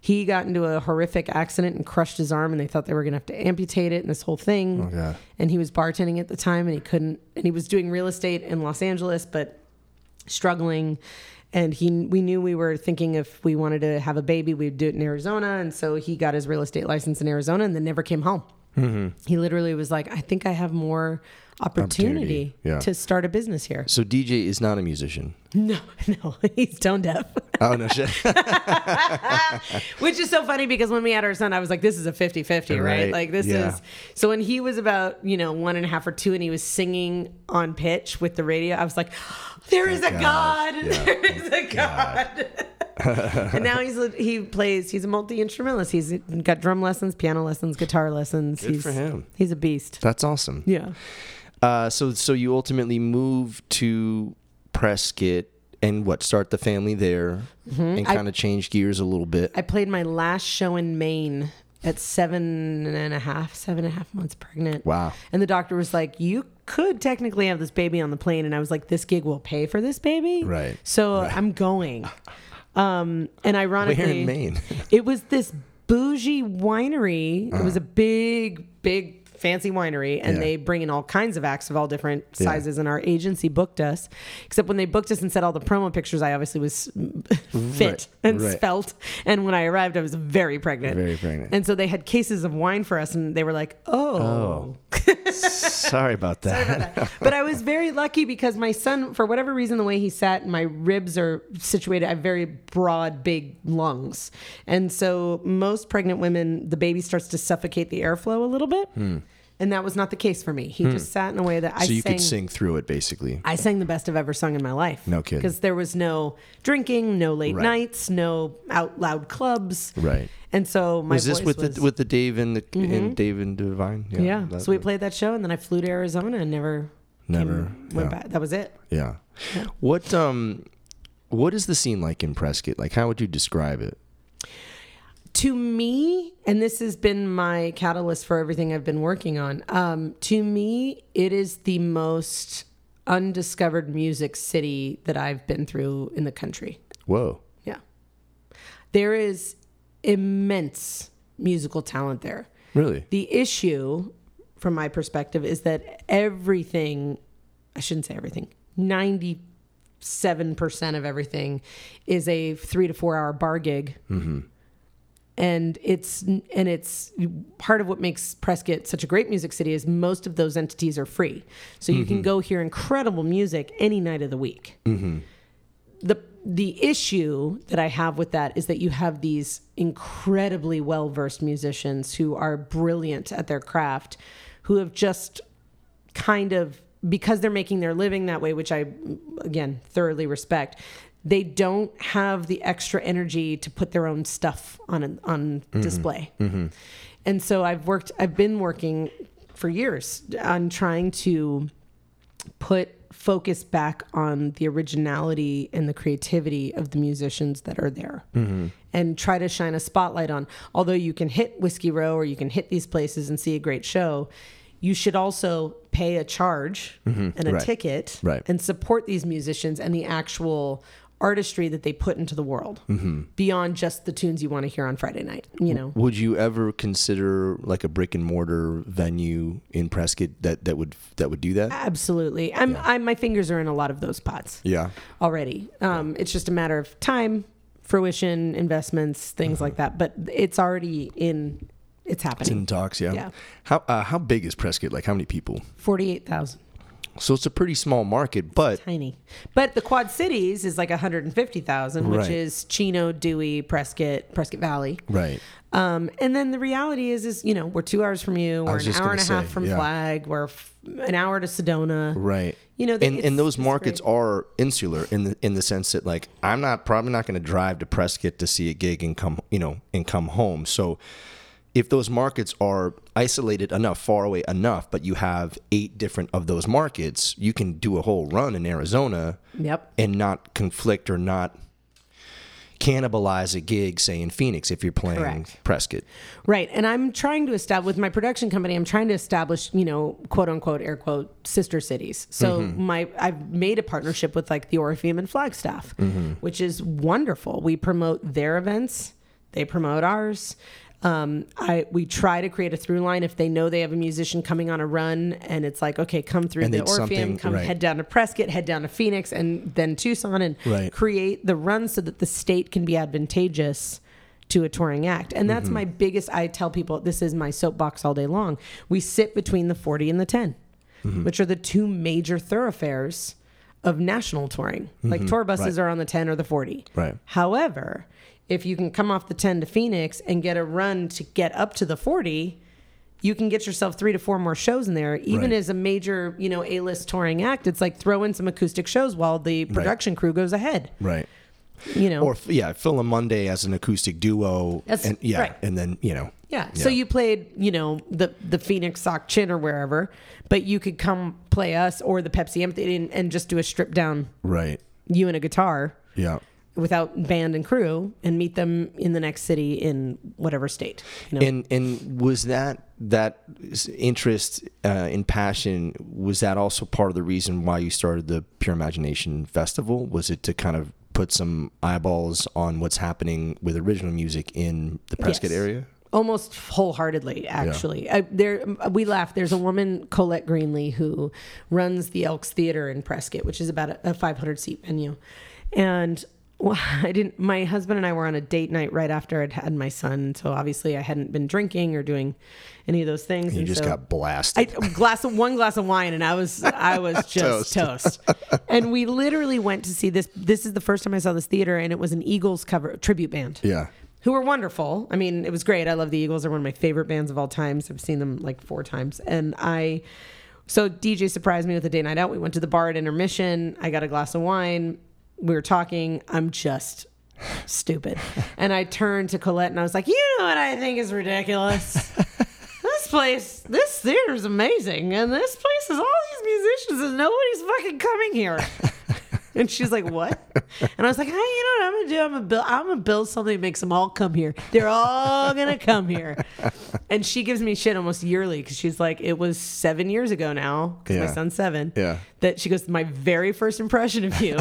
He got into a horrific accident and crushed his arm, and they thought they were going to have to amputate it and this whole thing. Oh, God. And he was bartending at the time, and he couldn't, and he was doing real estate in Los Angeles, but struggling. And we knew we were thinking if we wanted to have a baby, we'd do it in Arizona. And so he got his real estate license in Arizona and then never came home. He literally was like, I think I have more opportunity to start a business here. So DJ is not a musician. No, he's tone deaf. Oh, no shit. Which is so funny because when we had our son, I was like, this is a 50-50, right? Like this is, so when he was about, 1.5 or 2 and he was singing on pitch with the radio, I was like, there is a God. And now he's a multi-instrumentalist. He's got drum lessons, piano lessons, guitar lessons. Good for him. He's a beast. That's awesome. Yeah. So you ultimately moved to Prescott and start the family there and kind of change gears a little bit. I played my last show in Maine at 7.5 months pregnant. Wow. And the doctor was like, you could technically have this baby on the plane. And I was like, this gig will pay for this baby. Right. So I'm going. And ironically, where in Maine? It was this bougie winery. It was a big fancy winery, and they bring in all kinds of acts of all different sizes, and our agency booked us, except when they booked us and said all the promo pictures, I obviously was fit and spelt, and when I arrived I was very pregnant, and so they had cases of wine for us, and they were like, oh Sorry about that. But I was very lucky because my son, for whatever reason, the way he sat, and my ribs are situated, I have very broad, big lungs. And so most pregnant women, the baby starts to suffocate the airflow a little bit. Hmm. And that was not the case for me. He just sat in a way that I sang. So you could sing through it, basically. I sang the best I've ever sung in my life. No kidding. Because there was no drinking, no late nights, no out loud clubs. Right. And so my voice was... Was this with the Dave and the and Dave and Divine? Yeah. So we played that show, and then I flew to Arizona and never went back. That was it. Yeah. What is the scene like in Prescott? Like, how would you describe it? To me, and this has been my catalyst for everything I've been working on, to me, it is the most undiscovered music city that I've been through in the country. Whoa. Yeah. There is immense musical talent there. Really? The issue, from my perspective, is that 97% of everything is a 3 to 4 hour bar gig. Mm-hmm. And it's part of what makes Prescott such a great music city is most of those entities are free. So you can go hear incredible music any night of the week. Mm-hmm. The issue that I have with that is that you have these incredibly well-versed musicians who are brilliant at their craft, who have just kind of, because they're making their living that way, which I, again, thoroughly respect, they don't have the extra energy to put their own stuff on display. Mm-hmm. And so I've been working for years on trying to put focus back on the originality and the creativity of the musicians that are there and try to shine a spotlight on, although you can hit Whiskey Row or you can hit these places and see a great show, you should also pay a charge and a ticket and support these musicians and the actual artistry that they put into the world beyond just the tunes you want to hear on Friday night, you know. Would you ever consider like a brick and mortar venue in Prescott that would do that? Absolutely. My fingers are in a lot of those pots. Yeah. Already. It's just a matter of time, fruition, investments, things like that, but it's already in it's happening. It's in talks, yeah. How big is Prescott? Like how many people? 48,000. So it's a pretty small market, but... tiny. But the Quad Cities is like 150,000, which is Chino, Dewey, Prescott Valley. Right. And then the reality is, you know, we're 2 hours from you. We're an hour and a half from Flag. We're an hour to Sedona. Right. You know, and those markets are insular in the sense that, like, I'm probably not going to drive to Prescott to see a gig and come home. So... if those markets are isolated enough, far away enough, but you have 8 different of those markets, you can do a whole run in Arizona and not conflict or not cannibalize a gig, say, in Phoenix if you're playing Prescott. Right. And I'm trying to establish, with my production company, you know, quote unquote, air quote, sister cities. So I've made a partnership with like the Orpheum and Flagstaff, which is wonderful. We promote their events. They promote ours. We try to create a through line if they know they have a musician coming on a run and it's like, okay, come through the Orpheum, come head down to Prescott, head down to Phoenix and then Tucson and create the run so that the state can be advantageous to a touring act. And that's my biggest, I tell people, this is my soapbox all day long. We sit between the 40 and the 10, which are the 2 major thoroughfares of national touring. Like tour buses are on the 10 or the 40. Right. However, if you can come off the 10 to Phoenix and get a run to get up to the 40, you can get yourself 3 to 4 more shows in there. Even as a major, you know, A-list touring act, it's like throw in some acoustic shows while the production crew goes ahead. Right. You know, or fill a Monday as an acoustic duo. And then you know. Yeah. So you played, you know, the Phoenix Sock Chin or wherever, but you could come play us or the Pepsi Empty and just do a strip down. Right. You and a guitar. Yeah. Without band and crew and meet them in the next city in whatever state. You know? And was that interest and passion, was that also part of the reason why you started the Pure Imagination Festival? Was it to kind of put some eyeballs on what's happening with original music in the Prescott area? Almost wholeheartedly, actually. Yeah. We laugh. There's a woman, Colette Greenlee, who runs the Elks Theater in Prescott, which is about a 500-seat venue. And Well, I didn't, my husband and I were on a date night right after I'd had my son. So obviously I hadn't been drinking or doing any of those things. And you just got blasted. One glass of wine and I was just toast. And we literally went to see this. This is the first time I saw this theater, and it was an Eagles cover tribute band. Yeah. Who were wonderful. I mean, it was great. I love the Eagles. They're one of my favorite bands of all time. So I've seen them like 4 times. So DJ surprised me with a day night out. We went to the bar at intermission. I got a glass of wine. We were talking. I'm just stupid. And I turned to Colette and I was like, you know what I think is ridiculous? This theater is amazing. And this place is all these musicians and nobody's fucking coming here. And she's like, what? And I was like, hey, you know what I'm going to do? I'm going to build something that makes them all come here. They're all going to come here. And she gives me shit almost yearly because she's like, it was 7 years ago now, because my son's 7, that she goes, my very first impression of you,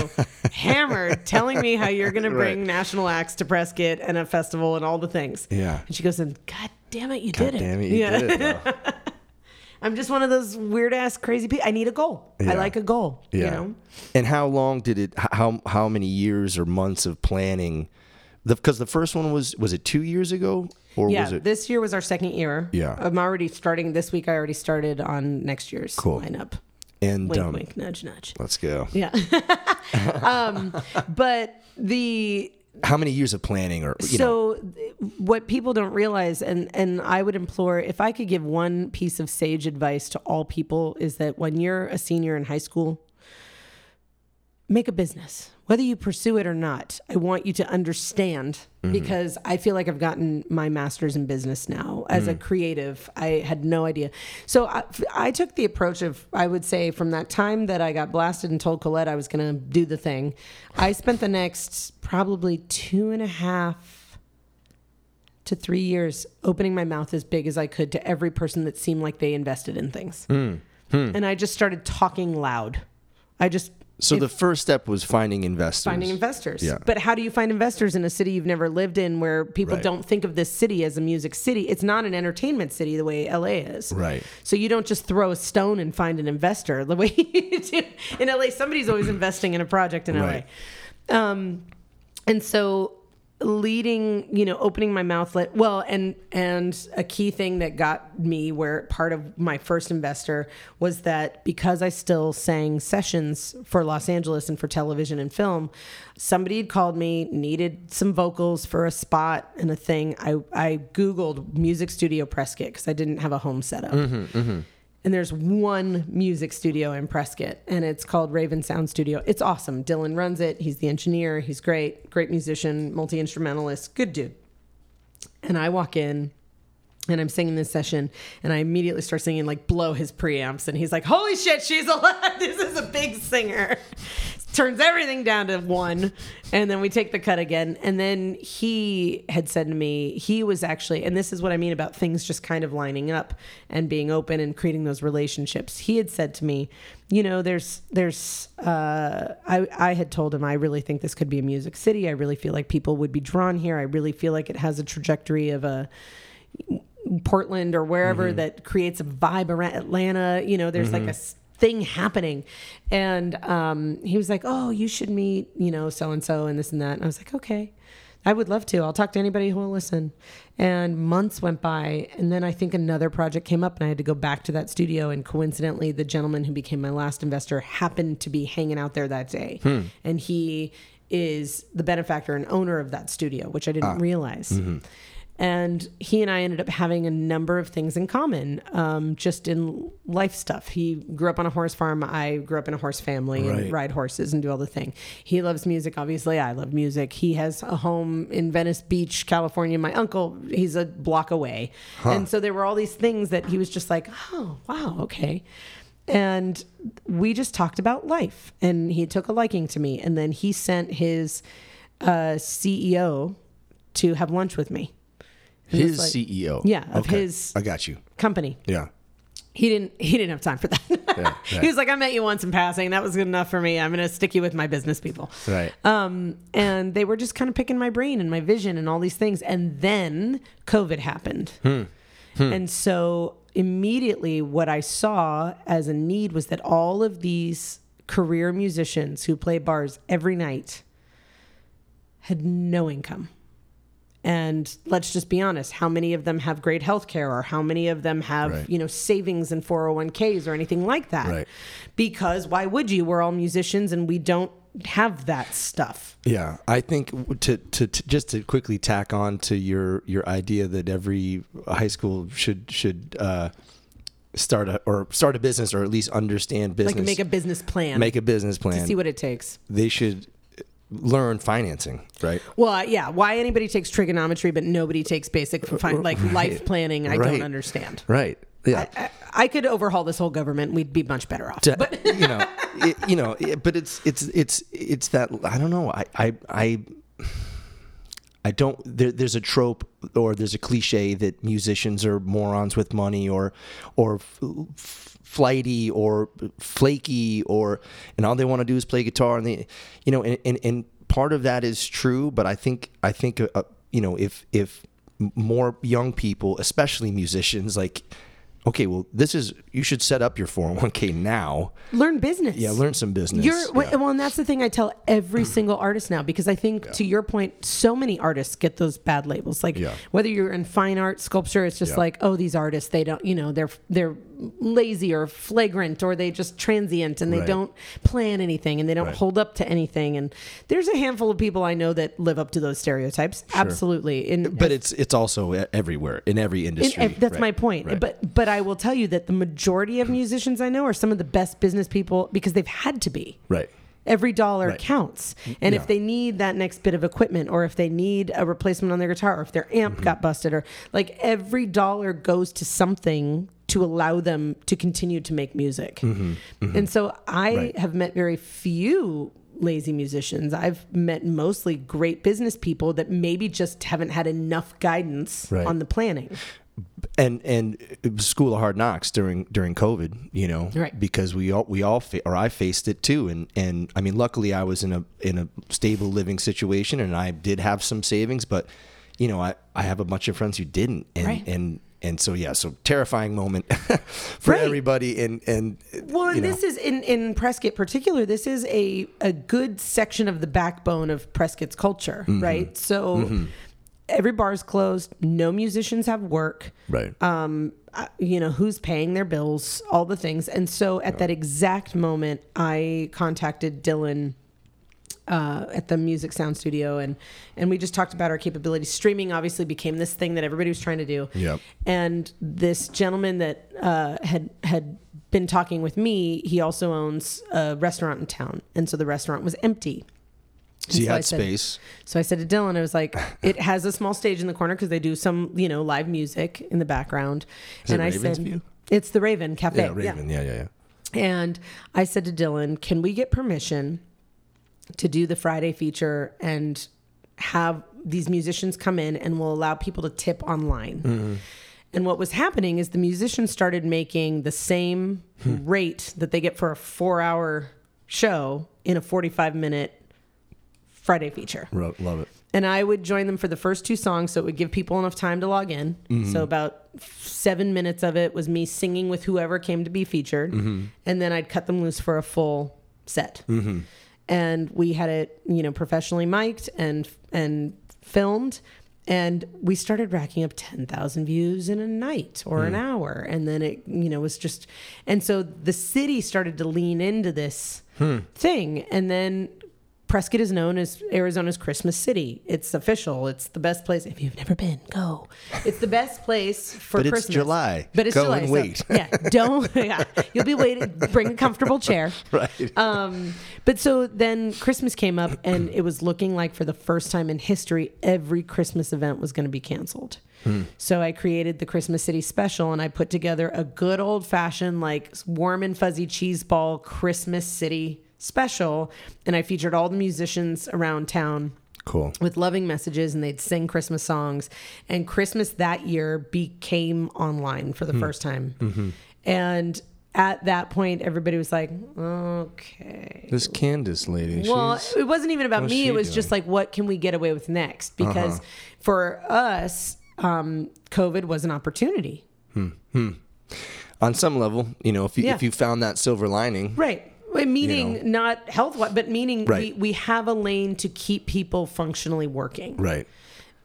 hammered, telling me how you're going to bring national acts to Prescott and a festival and all the things. Yeah. And she goes, and God damn it, you did it. I'm just one of those weird ass crazy people. I need a goal. Yeah. I like a goal. Yeah. You know? And how long did it? How many years or months of planning? Because the first one was it 2 years ago or was it? Yeah, this year was our second year. Yeah. I'm already starting this week. I already started on next year's lineup. And wink, wink, nudge, nudge. Let's go. Yeah. But the. How many years of planning or what people don't realize, and I would implore, if I could give one piece of sage advice to all people, is that when you're a senior in high school, make a business. Whether you pursue it or not, I want you to understand, because I feel like I've gotten my master's in business now. As a creative, I had no idea. So I took the approach of, I would say, from that time that I got blasted and told Colette I was going to do the thing, I spent the next probably 2.5 to 3 years opening my mouth as big as I could to every person that seemed like they invested in things. And I just started talking loud. The first step was finding investors. Finding investors. Yeah. But how do you find investors in a city you've never lived in, where people don't think of this city as a music city? It's not an entertainment city the way LA is. Right. So you don't just throw a stone and find an investor the way you do. In LA, somebody's always investing in a project in LA. Right. And so opening my mouth, and a key thing that got me where part of my first investor was that because I still sang sessions for Los Angeles and for television and film, somebody had called me, needed some vocals for a spot and a thing. I Googled music studio Prescott because I didn't have a home setup. And there's one music studio in Prescott, and it's called Raven Sound Studio. It's awesome. Dylan runs it. He's the engineer. He's great. Great musician, multi-instrumentalist, good dude. And I walk in, and I'm singing this session, and I immediately start singing, like, blow his preamps. And he's like, holy shit, she's alive. This is a big singer. Turns everything down to 1, and then we take the cut again. And then he had said to me, he was actually, and this is what I mean about things just kind of lining up and being open and creating those relationships. He had said to me, you know, I had told him, I really think this could be a music city. I really feel like people would be drawn here. I really feel like it has a trajectory of a Portland or wherever that creates a vibe around Atlanta. You know, there's like a thing happening. And he was like, oh, you should meet, you know, so-and-so and this and that. And I was like, okay, I would love to. I'll talk to anybody who will listen. And months went by, and then I think another project came up, and I had to go back to that studio. And coincidentally, the gentleman who became my last investor happened to be hanging out there that day. And he is the benefactor and owner of that studio, which I didn't realize. And he and I ended up having a number of things in common, just in life stuff. He grew up on a horse farm. I grew up in a horse family and ride horses and do all the thing. He loves music. Obviously, I love music. He has a home in Venice Beach, California. My uncle, he's a block away. And so there were all these things that he was just like, oh, wow, okay. And we just talked about life. And he took a liking to me. And then he sent his CEO to have lunch with me. His CEO. Yeah, of his company. Yeah. He didn't have time for that. He was like, I met you once in passing. That was good enough for me. I'm going to stick you with my business people. Right. And they were just kind of picking my brain and my vision and all these things. And then COVID happened. And so immediately what I saw as a need was that all of these career musicians who play bars every night had no income. And let's just be honest, how many of them have great health care, or how many of them have, right, you know, savings and 401ks or anything like that? Right. Because why would you? We're all musicians and we don't have that stuff. Yeah. I think to just to quickly tack on to your idea that every high school should start a business, or at least understand business. Like make a business plan. To see what it takes. They should learn financing, right? Well, yeah. Why anybody takes trigonometry, but nobody takes basic right, life planning, I don't understand. Right. Yeah. I could overhaul this whole government. We'd be much better off. But but it's that, I don't know. I don't, there's a trope or there's a cliche that musicians are morons with money, or flighty or flaky, and all they want to do is play guitar, and they, and part of that is true, but I think if more young people, especially musicians, like, okay, well, you should set up your 401k now. Learn business. Yeah, learn some business. Well, and that's the thing I tell every single artist now, because I think, to your point, so many artists get those bad labels. Like, whether you're in fine art, sculpture, it's just like, oh, these artists, they don't, they're lazy or flagrant, or they just transient, and they don't plan anything, and they don't hold up to anything. And there's a handful of people I know that live up to those stereotypes. Sure. Absolutely. But it's also everywhere, in every industry. That's my point. Right. But I will tell you that the majority of musicians I know are some of the best business people, because they've had to be. Right. Every dollar counts. And if they need that next bit of equipment, or if they need a replacement on their guitar, or if their amp got busted, or like, every dollar goes to something to allow them to continue to make music. Mm-hmm. Mm-hmm. And so I have met very few lazy musicians. I've met mostly great business people that maybe just haven't had enough guidance on the planning. And it was School of Hard Knocks during COVID, because I faced it too. And I mean, luckily I was in a stable living situation, and I did have some savings, but I have a bunch of friends who didn't. And so terrifying moment for everybody. And this is in Prescott in particular, this is a good section of the backbone of Prescott's culture. Mm-hmm. Right. So, every bar is closed. No musicians have work. Right. Who's paying their bills, all the things. And so at that exact moment, I contacted Dylan at the Music Sound Studio, and we just talked about our capabilities. Streaming obviously became this thing that everybody was trying to do. Yep. And this gentleman that had been talking with me, he also owns a restaurant in town. And so the restaurant was empty. So you had space. So I said to Dylan, I was like, it has a small stage in the corner, because they do some, live music in the background. It's the Raven Cafe. Yeah, Raven. Yeah. And I said to Dylan, can we get permission to do the Friday feature and have these musicians come in, and we'll allow people to tip online? Mm-hmm. And what was happening is the musicians started making the same rate that they get for a 4-hour show in a 45-minute Friday feature. Love it. And I would join them for the first two songs, so it would give people enough time to log in. Mm-hmm. So about 7 minutes of it was me singing with whoever came to be featured. Mm-hmm. And then I'd cut them loose for a full set. Mm-hmm. And we had it, professionally mic'd and filmed. And we started racking up 10,000 views in a night or an hour. And then it, was just... And so the city started to lean into this thing. And then... Prescott is known as Arizona's Christmas City. It's official. It's the best place. If you've never been, go. It's the best place for Christmas. But it's July. But it's July. Go and wait. So, you'll be waiting. Bring a comfortable chair. Right. But so then Christmas came up, and it was looking like, for the first time in history, every Christmas event was going to be canceled. So I created the Christmas City special, and I put together a good old-fashioned, warm and fuzzy cheese ball Christmas City special, and I featured all the musicians around town. Cool. With loving messages, and they'd sing Christmas songs. And Christmas that year became online for the first time. Mm-hmm. And at that point, everybody was like, okay. This Candace lady. Well, it wasn't even about me. It was just like, what can we get away with next? Because for us, COVID was an opportunity. On some level, if you found that silver lining. Right. Meaning not health-wise, but meaning we have a lane to keep people functionally working. Right.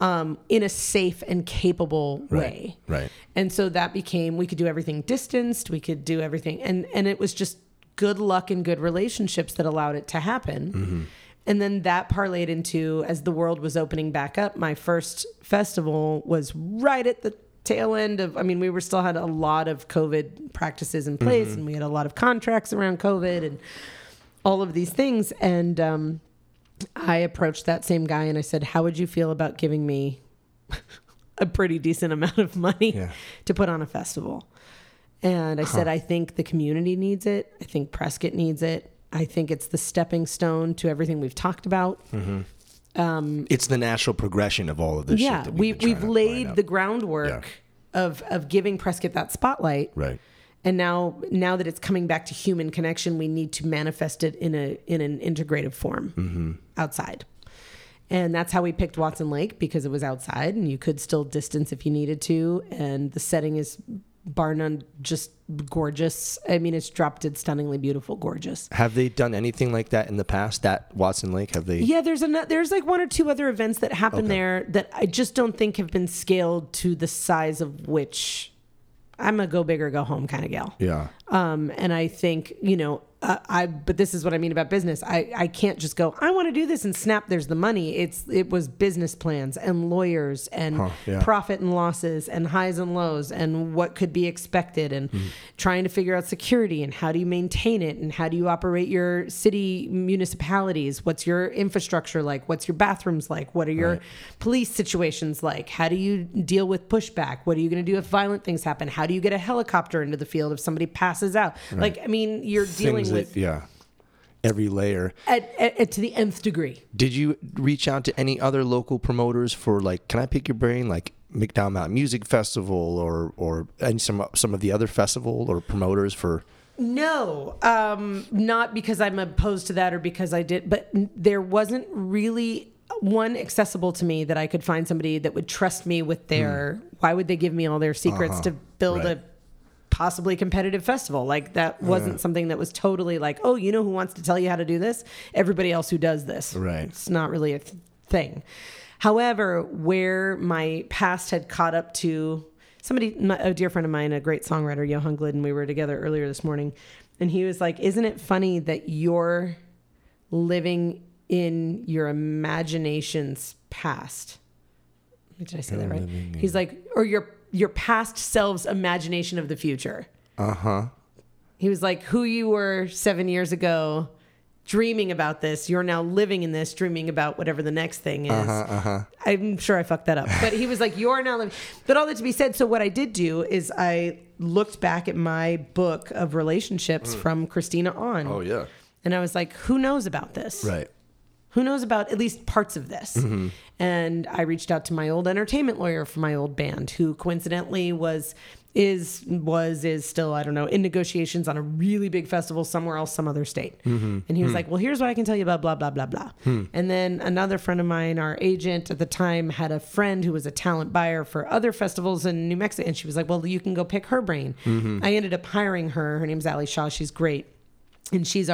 In a safe and capable way. Right. And so that became, we could do everything distanced, we could do everything. And it was just good luck and good relationships that allowed it to happen. Mm-hmm. And then that parlayed into, as the world was opening back up, my first festival was right at the tail end of, I mean, we were still had a lot of COVID practices in place, mm-hmm. and we had a lot of contracts around COVID and all of these things. And I approached that same guy and I said, how would you feel about giving me a pretty decent amount of money to put on a festival? And I said, I think the community needs it. I think Prescott needs it. I think it's the stepping stone to everything we've talked about. Mm-hmm. It's the natural progression of all of this shit that we've laid the groundwork of giving Prescott that spotlight. Right. And now that it's coming back to human connection, we need to manifest it in an integrative form outside. And that's how we picked Watson Lake, because it was outside and you could still distance if you needed to. And the setting is bar none just gorgeous. I mean, it's drop-dead stunningly beautiful, gorgeous. Have they done anything like that in the past at Watson Lake? Have they? Yeah, there's like one or two other events that happen there that I just don't think have been scaled to the size of which I'm a go big or go home kind of gal. Yeah. And I think, but this is what I mean about business. I can't just go, I want to do this and snap, there's the money. It was business plans and lawyers and profit and losses and highs and lows and what could be expected and trying to figure out security and how do you maintain it and how do you operate your city municipalities? What's your infrastructure like? What's your bathrooms like? What are your police situations like? How do you deal with pushback? What are you going to do if violent things happen? How do you get a helicopter into the field if somebody passes out? Right. Like, I mean, you're dealing with every layer at to the nth degree. Did you reach out to any other local promoters for, like, can I pick your brain, like McDowell Mountain Music Festival or and some of the other festival or promoters for? No, not because I'm opposed to that or because I did, but there wasn't really one accessible to me that I could find somebody that would trust me with their. Why would they give me all their secrets to build a possibly competitive festival? Like, that wasn't something that was totally like, oh, you know who wants to tell you how to do this? Everybody else who does this. Right. It's not really a thing. However, where my past had caught up to somebody, a dear friend of mine, a great songwriter, Johan Glidden, we were together earlier this morning, and he was like, isn't it funny that you're living in your imagination's past? Did I say that right? He's like, or your past self's imagination of the future. Uh-huh. He was like, who you were 7 years ago dreaming about this, you're now living in this, dreaming about whatever the next thing is. I'm sure I fucked that up. But he was like, you're now living. But all that to be said, so what I did do is I looked back at my book of relationships from Christina on. Oh, yeah. And I was like, who knows about this? Right. Who knows about at least parts of this? Mm-hmm. And I reached out to my old entertainment lawyer for my old band, who coincidentally is still, I don't know, in negotiations on a really big festival somewhere else, some other state. Mm-hmm. And he was like, well, here's what I can tell you about blah, blah, blah, blah. Mm. And then another friend of mine, our agent at the time, had a friend who was a talent buyer for other festivals in New Mexico. And she was like, well, you can go pick her brain. Mm-hmm. I ended up hiring her. Her name's Ali Shaw. She's great. And she's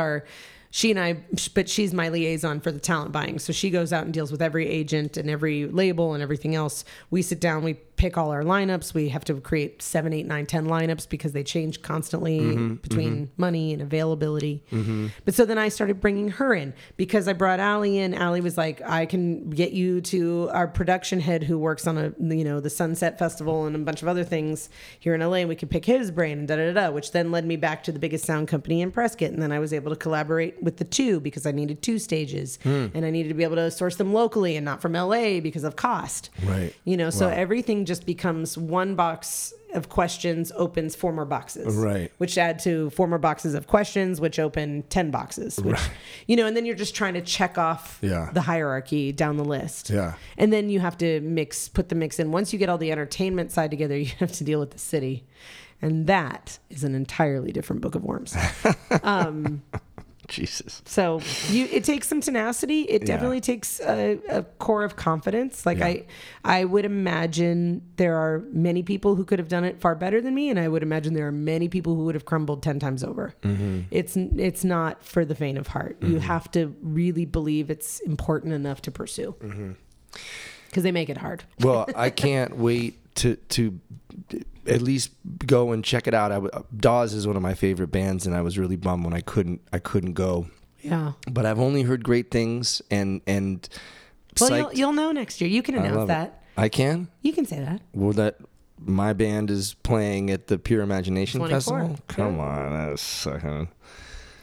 my liaison for the talent buying. So she goes out and deals with every agent and every label and everything else. We sit down, we pick all our lineups. We have to create 7, 8, 9, 10 lineups because they change constantly between money and availability. Mm-hmm. But so then I started bringing her in because I brought Allie in. Allie was like, I can get you to our production head who works on the Sunset Festival and a bunch of other things here in LA. And we could pick his brain and which then led me back to the biggest sound company in Prescott. And then I was able to collaborate with the two because I needed two stages and I needed to be able to source them locally and not from LA because of cost. Right. So everything just becomes one box of questions opens four more boxes, right? Which add to four more boxes of questions, which open 10 boxes, which, and then you're just trying to check off the hierarchy down the list. Yeah. And then you have to put the mix in. Once you get all the entertainment side together, you have to deal with the city. And that is an entirely different book of worms. Jesus. So it takes some tenacity. It definitely takes a core of confidence. Like I would imagine there are many people who could have done it far better than me. And I would imagine there are many people who would have crumbled 10 times over. Mm-hmm. It's not for the faint of heart. Mm-hmm. You have to really believe it's important enough to pursue, because they make it hard. Well, I can't wait to at least go and check it out. Dawes is one of my favorite bands, and I was really bummed when I couldn't go. Yeah. But I've only heard great things, and well, you'll know next year. You can announce that. I can? You can say that. Well, that my band is playing at the Pure Imagination Festival. Come on, that's sucking.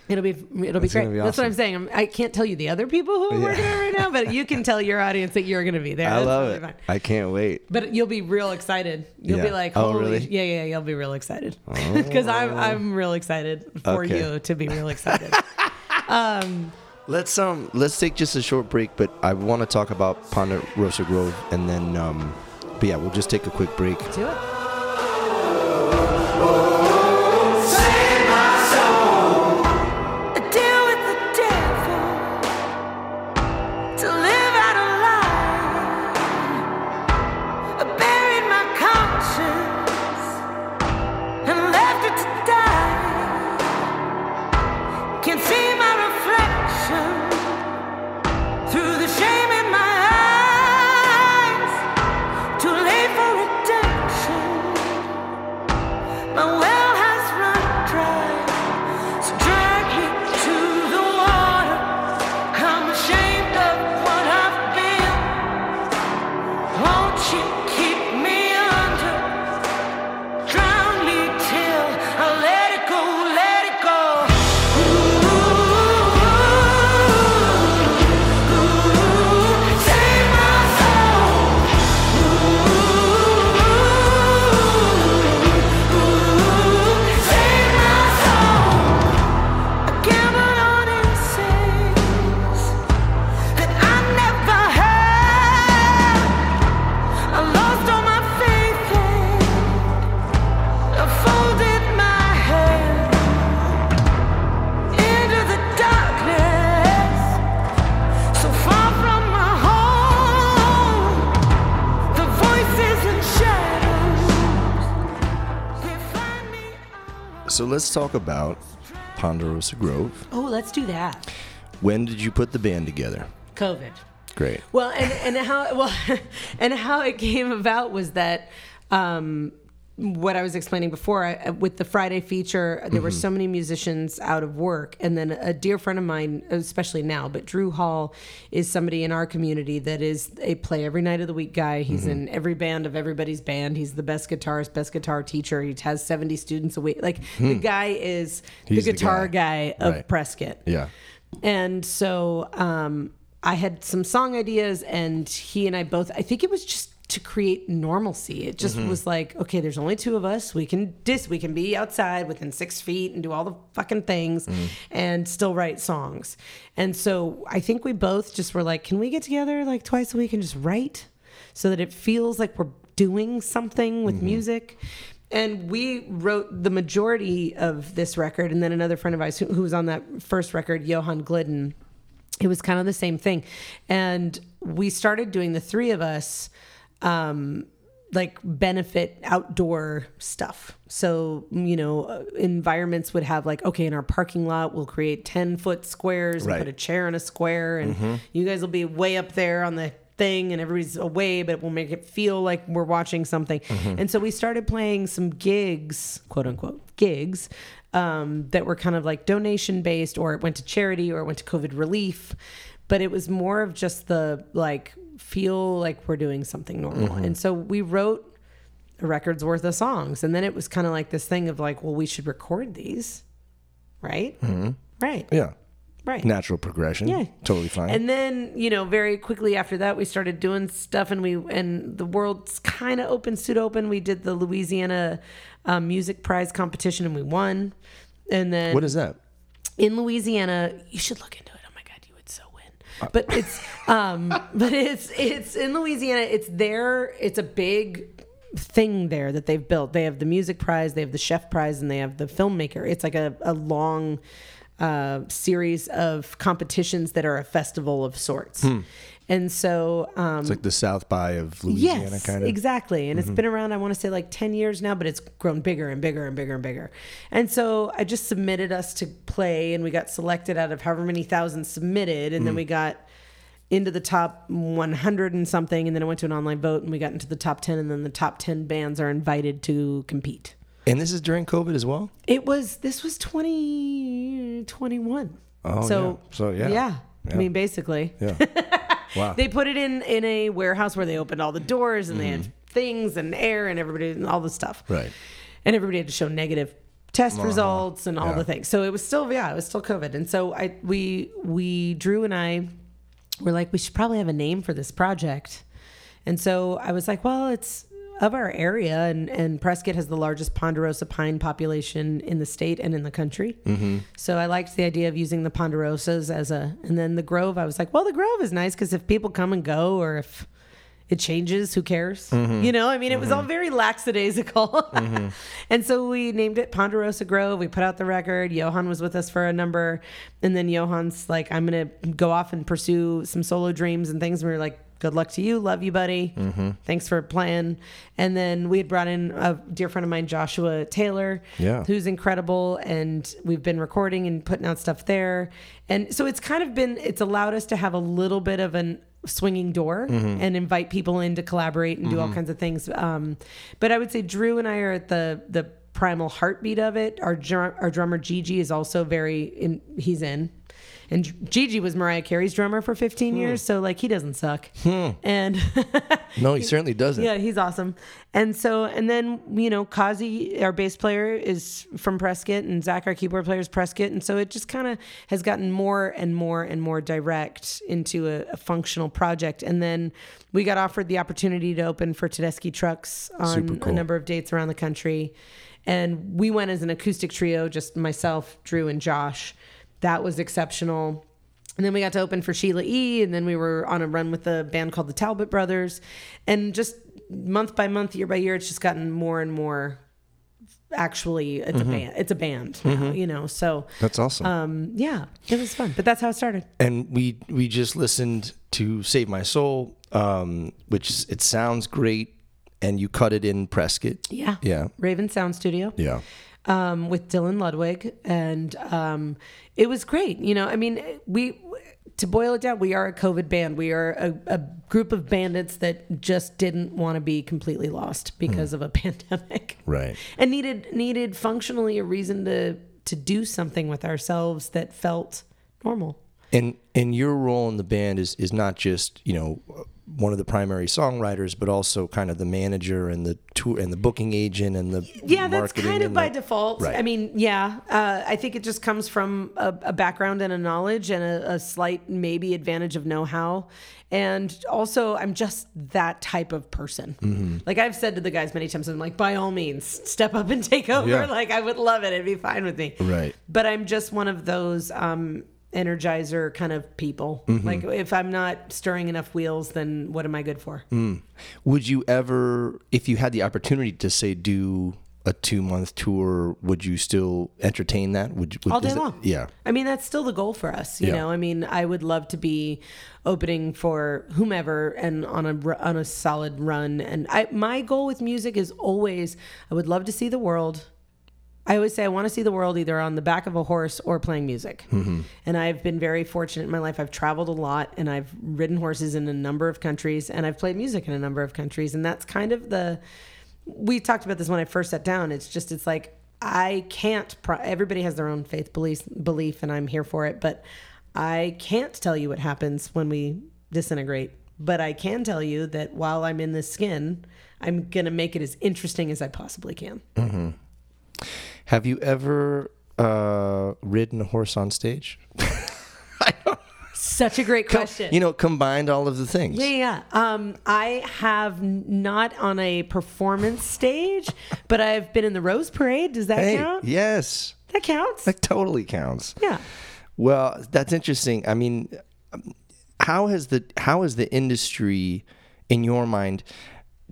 It'll be great. Be awesome. That's what I'm saying. I can't tell you the other people who are working on it right now, but you can tell your audience that you're going to be there. I love it. Fun. I can't wait. But you'll be real excited. You'll be like, "Oh, really?" Yeah. You'll be real excited because I'm real excited for you to be real excited. Let's take just a short break, but I want to talk about Ponderosa Grove, and then we'll just take a quick break. Do it. So let's talk about Ponderosa Grove. Oh, let's do that. When did you put the band together? COVID. Great. Well, and how it came about was that what I was explaining before with the Friday feature, there were so many musicians out of work, and then a dear friend of mine, especially now, but Drew Hall is somebody in our community that is a play every night of the week guy. He's in every band of everybody's band. He's the best guitarist, best guitar teacher. He has 70 students a week. Like the guy is the guitar guy of Prescott. Yeah, and so I had some song ideas, and he and I both. I think it was just to create normalcy. It just was like, okay, there's only two of us. We can be outside within 6 feet and do all the fucking things and still write songs. And so I think we both just were like, can we get together like twice a week and just write so that it feels like we're doing something with music? And we wrote the majority of this record. And then another friend of ours who was on that first record, Johan Glidden, it was kind of the same thing. And we started doing the three of us like benefit outdoor stuff. So, you know, environments would have like, okay, in our parking lot, we'll create 10-foot squares and put a chair in a square and you guys will be way up there on the thing and everybody's away, but we'll make it feel like we're watching something. And so we started playing some gigs, quote unquote gigs, that were kind of like donation based, or it went to charity, or it went to COVID relief, but it was more of just the like, feel like we're doing something normal. And so we wrote a record's worth of songs. And then it was kind of like this thing of like, well, we should record these. Right? Mm-hmm. Right. Yeah. Right. Natural progression. Yeah. Totally fine. And then, you know, very quickly after that, we started doing stuff and the world's kind of open, open. We did the Louisiana Music Prize competition and we won. And then. What is that? In Louisiana, you should look into it. But it's it's in Louisiana. It's a big thing there that they've built. They have the music prize, they have the chef prize, and they have the filmmaker. It's like a long series of competitions that are a festival of sorts. Hmm. And so... it's like the South by of Louisiana, yes, kind of. Yes, exactly. And it's been around, I want to say, like 10 years now, but it's grown bigger and bigger and bigger and bigger. And so I just submitted us to play, and we got selected out of however many thousand submitted, and then we got into the top 100 and something, and then I went to an online vote, and we got into the top 10, and then the top 10 bands are invited to compete. And this is during COVID as well? This was 2021. Oh, so, yeah. So, yeah. Yeah. I mean, basically. Yeah. Wow. They put it in a warehouse where they opened all the doors and they had things and air and everybody and all this stuff. Right. And everybody had to show negative test results and all the things. So it was still COVID. And so we Drew and I were like, we should probably have a name for this project. And so I was like, well, it's of our area, and Prescott has the largest ponderosa pine population in the state and in the country. Mm-hmm. So I liked the idea of using the ponderosas and then the Grove, I was like, well, the Grove is nice because if people come and go or if it changes, who cares? Mm-hmm. You know, I mean, it was all very lackadaisical. And so we named it Ponderosa Grove. We put out the record. Johan was with us for a number. And then Johan's like, I'm going to go off and pursue some solo dreams and things. And we were like, good luck to you. Love you, buddy. Mm-hmm. Thanks for playing. And then we had brought in a dear friend of mine, Joshua Taylor, who's incredible. And we've been recording and putting out stuff there. And so it's allowed us to have a little bit of an swinging door and invite people in to collaborate and do all kinds of things. But I would say Drew and I are at the primal heartbeat of it. Our drummer Gigi is also and Gigi was Mariah Carey's drummer for 15 years, so like he doesn't suck. And no, he certainly doesn't. Yeah, he's awesome. And so, and then Kazi, our bass player, is from Prescott, and Zach, our keyboard player, is Prescott, and so it just kind of has gotten more and more and more direct into a functional project. And then we got offered the opportunity to open for Tedeschi Trucks on a number of dates around the country, and we went as an acoustic trio, just myself, Drew, and Josh. That was exceptional. And then we got to open for Sheila E. And then we were on a run with a band called the Talbot Brothers. And just month by month, year by year, it's just gotten more and more. Actually, it's a band. It's a band now, So that's awesome. Yeah, it was fun. But that's how it started. And we just listened to "Save My Soul," which it sounds great. And you cut it in Prescott. Yeah. Yeah. Raven Sound Studio. Yeah. With Dylan Ludwig, and it was great. I mean, to boil it down, we are a COVID band. We are a group of bandits that just didn't want to be completely lost because of a pandemic, right? And needed functionally a reason to do something with ourselves that felt normal. And your role in the band is not just one of the primary songwriters, but also kind of the manager and the tour and the booking agent and the that's kind of by default. Right. I mean, I think it just comes from a background and a knowledge and a slight maybe advantage of know-how. And also, I'm just that type of person. Mm-hmm. Like I've said to the guys many times, I'm like, by all means, step up and take over. Yeah. Like I would love it. It'd be fine with me. Right. But I'm just one of those Energizer kind of people. Like if I'm not stirring enough wheels, then what am I good for? Would you ever, if you had the opportunity to say do a 2-month tour, would you still entertain that? All day long. Yeah. I mean, that's still the goal for us. You know, I mean, I would love to be opening for whomever and on a solid run. And my goal with music is always, I would love to see the world. I always say I want to see the world either on the back of a horse or playing music. And I've been very fortunate in my life. I've traveled a lot, and I've ridden horses in a number of countries, and I've played music in a number of countries. And that's kind of we talked about this when I first sat down. It's like, I can't, everybody has their own faith belief, and I'm here for it, but I can't tell you what happens when we disintegrate. But I can tell you that while I'm in this skin, I'm going to make it as interesting as I possibly can. Have you ever ridden a horse on stage? Such a great question. Combined all of the things. Yeah. I have not on a performance stage, but I've been in the Rose Parade. Does that count? Yes. That counts? That totally counts. Yeah. Well, that's interesting. I mean, how has the industry, in your mind,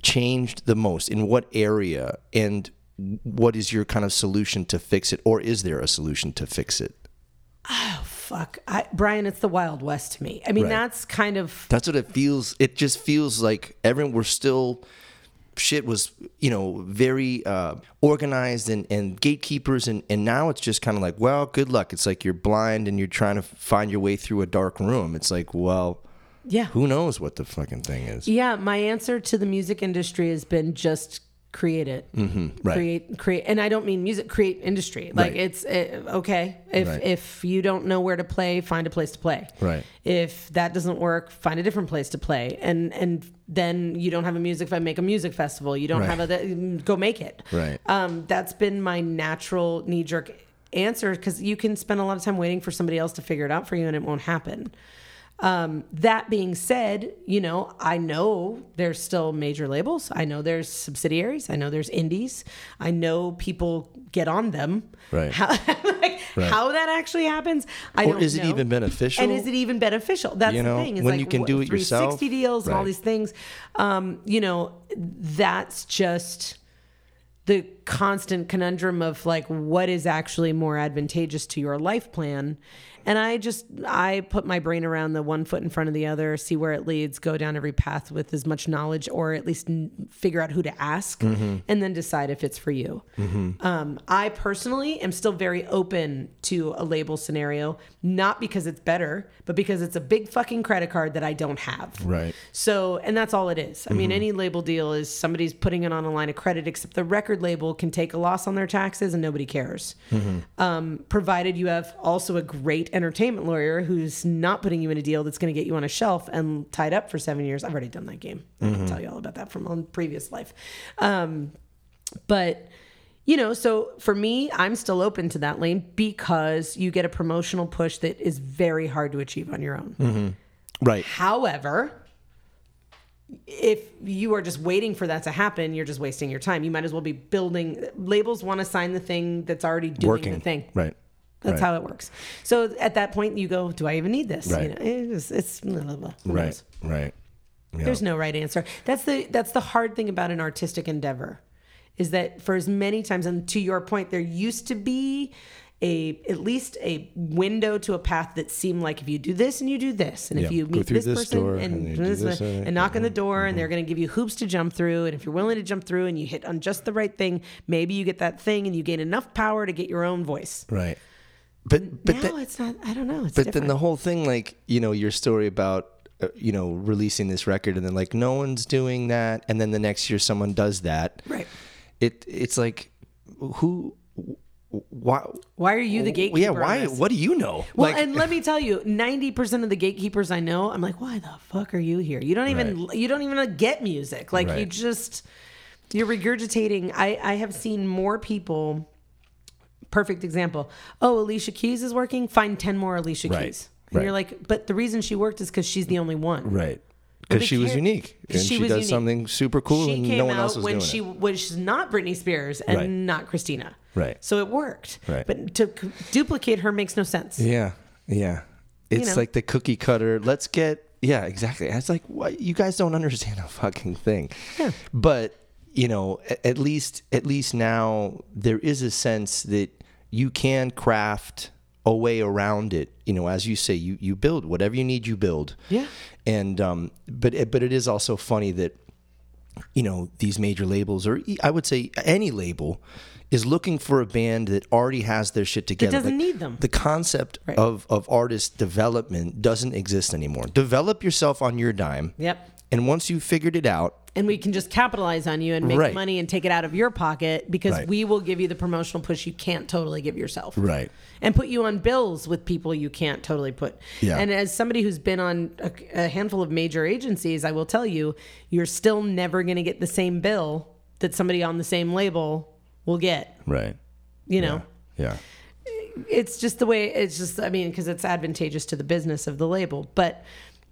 changed the most? In what area? And what is your kind of solution to fix it, or is there a solution to fix it? oh, fuck. Brian, it's the Wild West to me. I mean, that's kind of... That's what it feels. It just feels like everyone, we're still... Shit was, you know, very organized and gatekeepers. And now it's just kind of like, well, good luck. It's like you're blind and you're trying to find your way through a dark room. It's like, well... Yeah. Who knows what the fucking thing is? Yeah. My answer to the music industry has been just create it. Mm-hmm. Right. Create. And I don't mean music, create industry. Like okay. If you don't know where to play, find a place to play. Right. If that doesn't work, find a different place to play. And then you don't have a music, if I make a music festival, you don't have a, go make it. Right. That's been my natural knee jerk answer. 'Cause you can spend a lot of time waiting for somebody else to figure it out for you and it won't happen. That being said, you know, I know there's still major labels. I know there's subsidiaries. I know there's indies. I know people get on them. Right. How that actually happens, I don't know. Or is it even beneficial? And is it even beneficial? That's the thing. It's when you can do it yourself. 360 deals and all these things. You know, that's just the constant conundrum of like, what is actually more advantageous to your life plan? And I put my brain around the one foot in front of the other, see where it leads, go down every path with as much knowledge, or at least figure out who to ask, and then decide if it's for you. Mm-hmm. I personally am still very open to a label scenario, not because it's better, but because it's a big fucking credit card that I don't have. Right. So, and that's all it is. I mean, any label deal is somebody's putting it on a line of credit, except the record label can take a loss on their taxes and nobody cares. Provided you have also a great entertainment lawyer who's not putting you in a deal that's going to get you on a shelf and tied up for 7 years. I've already done that game. I can tell you all about that from a previous life. But you know, so for me, I'm still open to that lane because you get a promotional push that is very hard to achieve on your own. Right. However, if you are just waiting for that to happen, you're just wasting your time. You might as well be building. Labels want to sign the thing that's already doing the thing. Right. That's how it works. So at that point, you go, do I even need this? Right. You know, it's blah, blah, blah. Right, right. Yeah. There's no right answer. That's the hard thing about an artistic endeavor is that for as many times, and to your point, there used to be at least a window to a path that seemed like if you do this and you do this, and if you meet this person and knock on the door and they're going to give you hoops to jump through, and if you're willing to jump through and you hit on just the right thing, maybe you get that thing and you gain enough power to get your own voice. Right. But no, it's not. I don't know. It's but different. Then the whole thing, like, you know, your story about, you know, releasing this record and then like no one's doing that. And then the next year someone does that. Right. It's like, why are you the gatekeeper? Yeah. Why? What do you know? Well, and let me tell you, 90% of the gatekeepers I know, I'm like, why the fuck are you here? You don't even get music. Like you're regurgitating. I have seen more people. Perfect example. Oh, Alicia Keys is working. Find 10 more Alicia Keys. And you're like, but the reason she worked is because she's the only one. Right. Because she was unique. And she does something super cool and no one else is doing it. She came out when she's not Britney Spears and not Christina. Right. So it worked. Right. But to duplicate her makes no sense. Yeah. Yeah. It's like the cookie cutter. Let's get... Yeah, exactly. It's like, what? You guys don't understand a fucking thing. Yeah. But, you know, at least now there is a sense that you can craft a way around it, you know, as you say, you build whatever you need, you build. Yeah. And, but it is also funny that, you know, these major labels, or I would say any label, is looking for a band that already has their shit together. It doesn't need them. The concept of artist development doesn't exist anymore. Develop yourself on your dime. Yep. And once you've figured it out, and we can just capitalize on you and make money and take it out of your pocket because we will give you the promotional push you can't totally give yourself. Right. And put you on bills with people you can't totally put. Yeah. And as somebody who's been on a handful of major agencies, I will tell you, you're still never going to get the same bill that somebody on the same label will get. Right. You know? Yeah. It's just the way it's just, I mean, because it's advantageous to the business of the label. But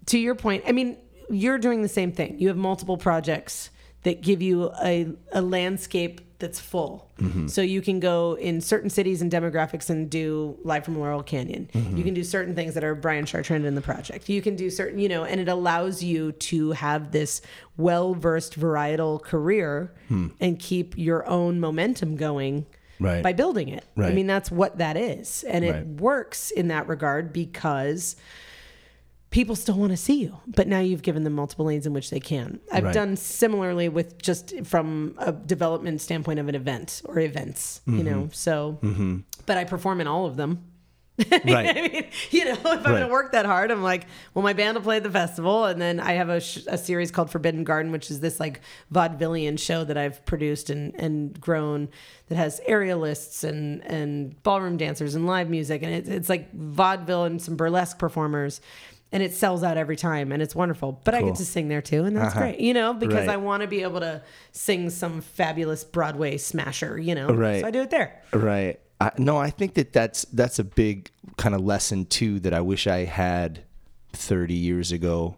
to your point, I mean, you're doing the same thing. You have multiple projects that give you a landscape that's full. Mm-hmm. So you can go in certain cities and demographics and do Live from Laurel Canyon. Mm-hmm. You can do certain things that are Brian Chartrand in the project. You can do certain, you know, and it allows you to have this well-versed varietal career and keep your own momentum going right. by building it. Right. I mean, that's what that is. And it works in that regard because people still want to see you, but now you've given them multiple lanes in which they can. I've done similarly with just from a development standpoint of an event or events, you know, so, but I perform in all of them. I mean, you know, if I'm going to work that hard, I'm like, well, my band will play at the festival. And then I have a series called Forbidden Garden, which is this like vaudevillian show that I've produced and grown that has aerialists and ballroom dancers and live music. And it's like vaudeville and some burlesque performers. And it sells out every time, and it's wonderful. But I get to sing there, too, and that's great, you know, because I want to be able to sing some fabulous Broadway smasher, you know. So I do it there. No, I think that's a big kind of lesson, too, that I wish I had 30 years ago.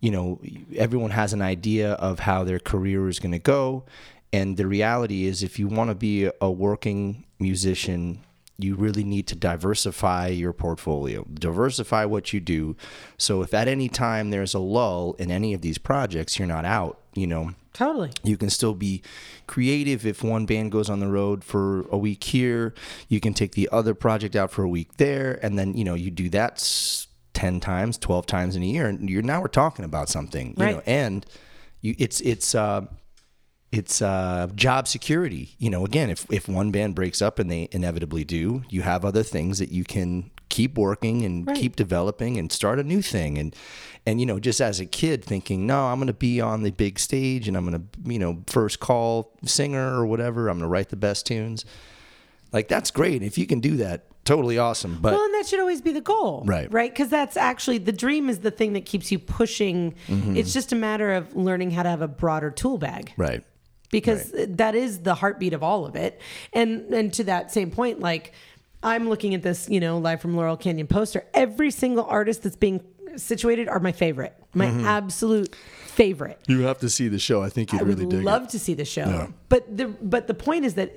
You know, everyone has an idea of how their career is going to go, and the reality is if you want to be a working musician, you really need to diversify your portfolio, diversify what you do. So if at any time there's a lull in any of these projects, you're not out, you know. Totally. You can still be creative. If one band goes on the road for a week here, you can take the other project out for a week there. And then, you know, you do that 10 times, 12 times in a year. And now we're talking about something, you know, and it's job security. You know, again, if one band breaks up, and they inevitably do, you have other things that you can keep working and keep developing and start a new thing. And, you know, just as a kid thinking, no, I'm going to be on the big stage and I'm going to, you know, first call singer or whatever. I'm going to write the best tunes. Like, that's great. If you can do that, totally awesome. But, well, and that should always be the goal. Right. Because that's actually, the dream is the thing that keeps you pushing. Mm-hmm. It's just a matter of learning how to have a broader tool bag. Right. Because that is the heartbeat of all of it. And to that same point, like, I'm looking at this, you know, Live from Laurel Canyon poster. Every single artist that's being situated are my favorite, my absolute favorite. You have to see the show. I think you'd really dig it. I would love to see the show. Yeah. But the point is that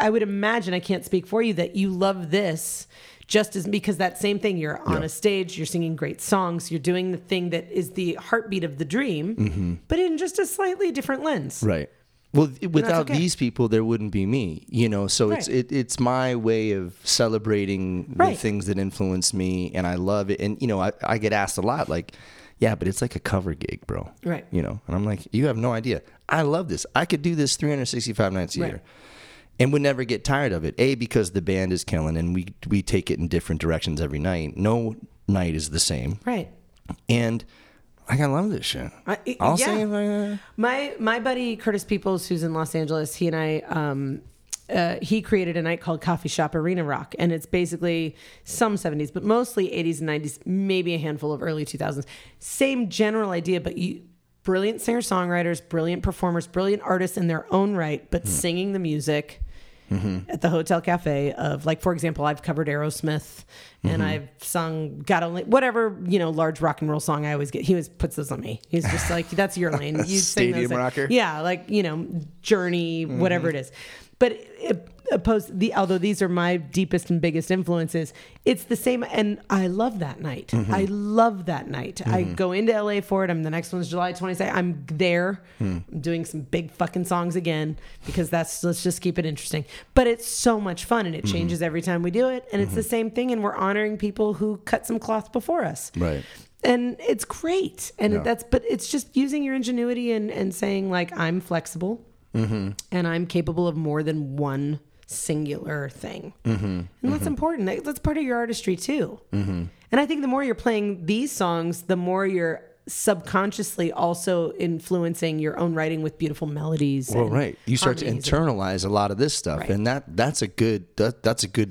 I would imagine, I can't speak for you, that you love this just as, because that same thing, you're on a stage, you're singing great songs, you're doing the thing that is the heartbeat of the dream, but in just a slightly different lens. Right. Well, without these people, there wouldn't be me, you know, so it's my way of celebrating the things that influence me, and I love it. And, you know, I get asked a lot, like, yeah, but it's like a cover gig, bro. Right. You know, and I'm like, you have no idea. I love this. I could do this 365 nights a year and would never get tired of it. A, because the band is killing, and we take it in different directions every night. No night is the same. Right. And I love this shit. I'll sing if I... My buddy, Curtis Peoples, who's in Los Angeles, he and I, he created a night called Coffee Shop Arena Rock. And it's basically some 70s, but mostly 80s and 90s, maybe a handful of early 2000s. Same general idea, but brilliant singer-songwriters, brilliant performers, brilliant artists in their own right, but singing the music... Mm-hmm. At the Hotel Cafe of, like, for example, I've covered Aerosmith and I've sung God Only, whatever, you know, large rock and roll song I always get. He always puts those on me. He's just like, that's your lane. You sing those. Stadium rocker. Yeah. Like, you know, Journey, whatever it is. But although these are my deepest and biggest influences, it's the same. And I love that night. I love that night. I go into LA for it. The next one's July 22nd. I'm there. I'm doing some big fucking songs again, because let's just keep it interesting. But it's so much fun, and it changes every time we do it. And it's the same thing. And we're honoring people who cut some cloth before us. Right. And it's great. And but it's just using your ingenuity and saying, like, I'm flexible. And I'm capable of more than one singular thing. And that's important. That's part of your artistry too. And I think the more you're playing these songs, the more you're subconsciously also influencing your own writing with beautiful melodies. Well, you start to internalize a lot of this stuff, and that's a good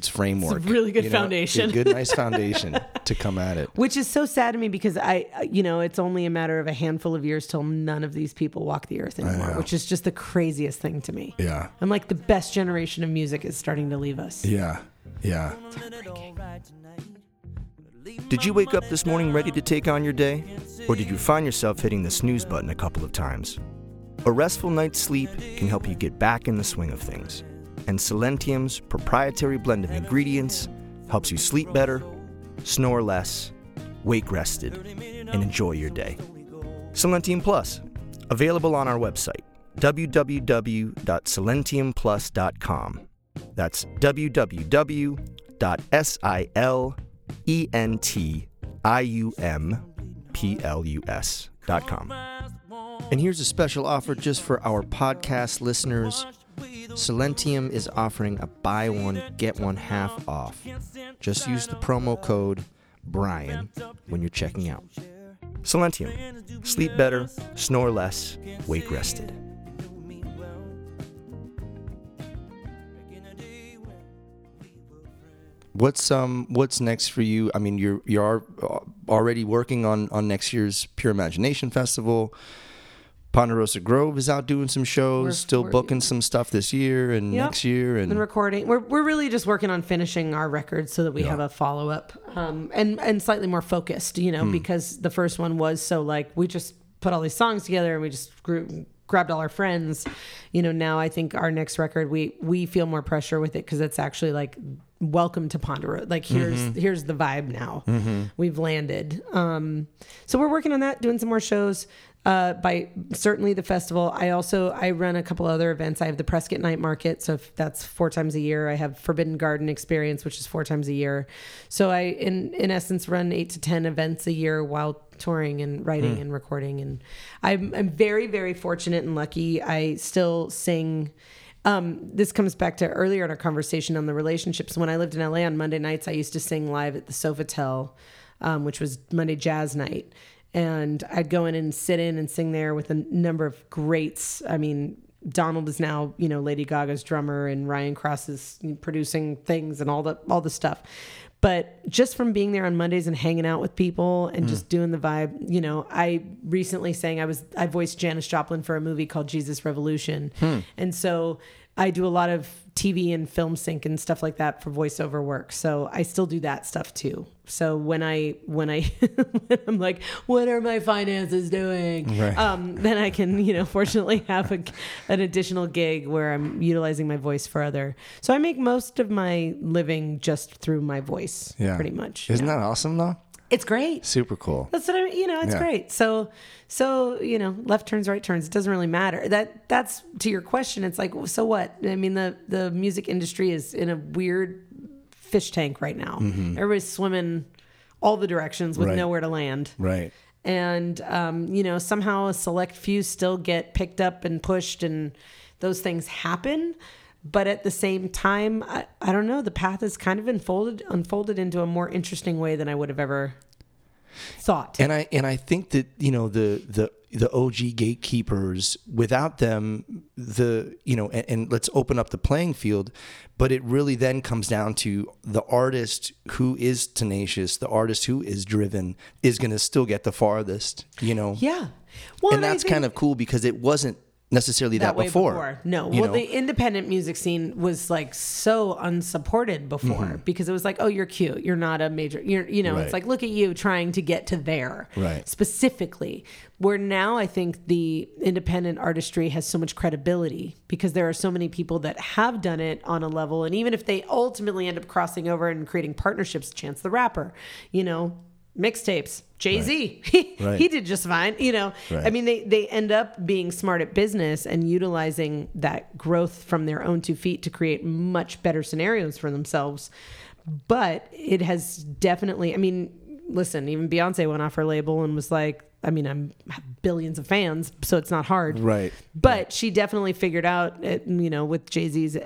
framework. It's a really good foundation. Good, nice foundation to come at it. Which is so sad to me, because it's only a matter of a handful of years till none of these people walk the earth anymore, which is just the craziest thing to me. Yeah, I'm like, the best generation of music is starting to leave us. Yeah. It's heartbreaking. Did you wake up this morning ready to take on your day? Or did you find yourself hitting the snooze button a couple of times? A restful night's sleep can help you get back in the swing of things. And Silentium's proprietary blend of ingredients helps you sleep better, snore less, wake rested, and enjoy your day. Silentium Plus, available on our website, www.silentiumplus.com. That's www.silentiumplus.com. And here's a special offer just for our podcast listeners. Silentium is offering a buy one, get one half off. Just use the promo code Brian when you're checking out. Silentium. Sleep better, snore less, wake rested. What's next for you? I mean, you're already working on next year's Pure Imagination Festival. Ponderosa Grove is out doing some shows, booking some stuff this year and next year, and recording. We're really just working on finishing our record so that we have a follow up, and slightly more focused, because the first one was so like we just put all these songs together and we just grabbed all our friends, Now I think our next record we feel more pressure with it because it's actually like, welcome to Ponderosa. Like here's the vibe now. Mm-hmm. We've landed. So we're working on that, doing some more shows. By certainly the festival. I run a couple other events. I have the Prescott Night Market, so if that's 4 times a year. I have Forbidden Garden Experience, which is 4 times a year. So I, in essence, run 8 to 10 events a year while touring and writing and recording. And I'm very, very fortunate and lucky. I still sing. This comes back to earlier in our conversation on the relationships. When I lived in LA on Monday nights, I used to sing live at the Sofitel, which was Monday Jazz Night. And I'd go in and sit in and sing there with a number of greats. I mean, Donald is now, Lady Gaga's drummer, and Ryan Cross is producing things and all the stuff. But just from being there on Mondays and hanging out with people and just doing the vibe, I recently sang, I voiced Janis Joplin for a movie called Jesus Revolution. And so I do a lot of TV and film sync and stuff like that for voiceover work. So I still do that stuff too. So when I I'm like, what are my finances doing? Right. Then I can, fortunately have an additional gig where I'm utilizing my voice for other. So I make most of my living just through my voice, pretty much. Isn't that awesome though? It's great. Super cool. That's what I mean. It's great. So, left turns, right turns. It doesn't really matter. That's to your question. It's like, so what? I mean, the music industry is in a weird fish tank right now. Mm-hmm. Everybody's swimming all the directions with nowhere to land. Right. And, somehow a select few still get picked up and pushed, and those things happen. But at the same time, I don't know. The path is kind of unfolded into a more interesting way than I would have ever thought. And I think that the OG gatekeepers, without them, and let's open up the playing field. But it really then comes down to the artist who is tenacious, the artist who is driven, is going to still get the farthest. Yeah. Well, and that's kind of cool because it wasn't necessarily that before. No. Well, the independent music scene was like so unsupported before because it was like, oh, you're cute. You're not a major, it's like, look at you trying to get to there specifically. Where now I think the independent artistry has so much credibility because there are so many people that have done it on a level. And even if they ultimately end up crossing over and creating partnerships, Chance the Rapper, mixtapes, Jay-Z, he did just fine, I mean, they end up being smart at business and utilizing that growth from their own 2 feet to create much better scenarios for themselves. But it has definitely, I mean, listen, even Beyonce went off her label and was like, I mean, I have billions of fans, so it's not hard. Right. But she definitely figured out, with Jay-Z's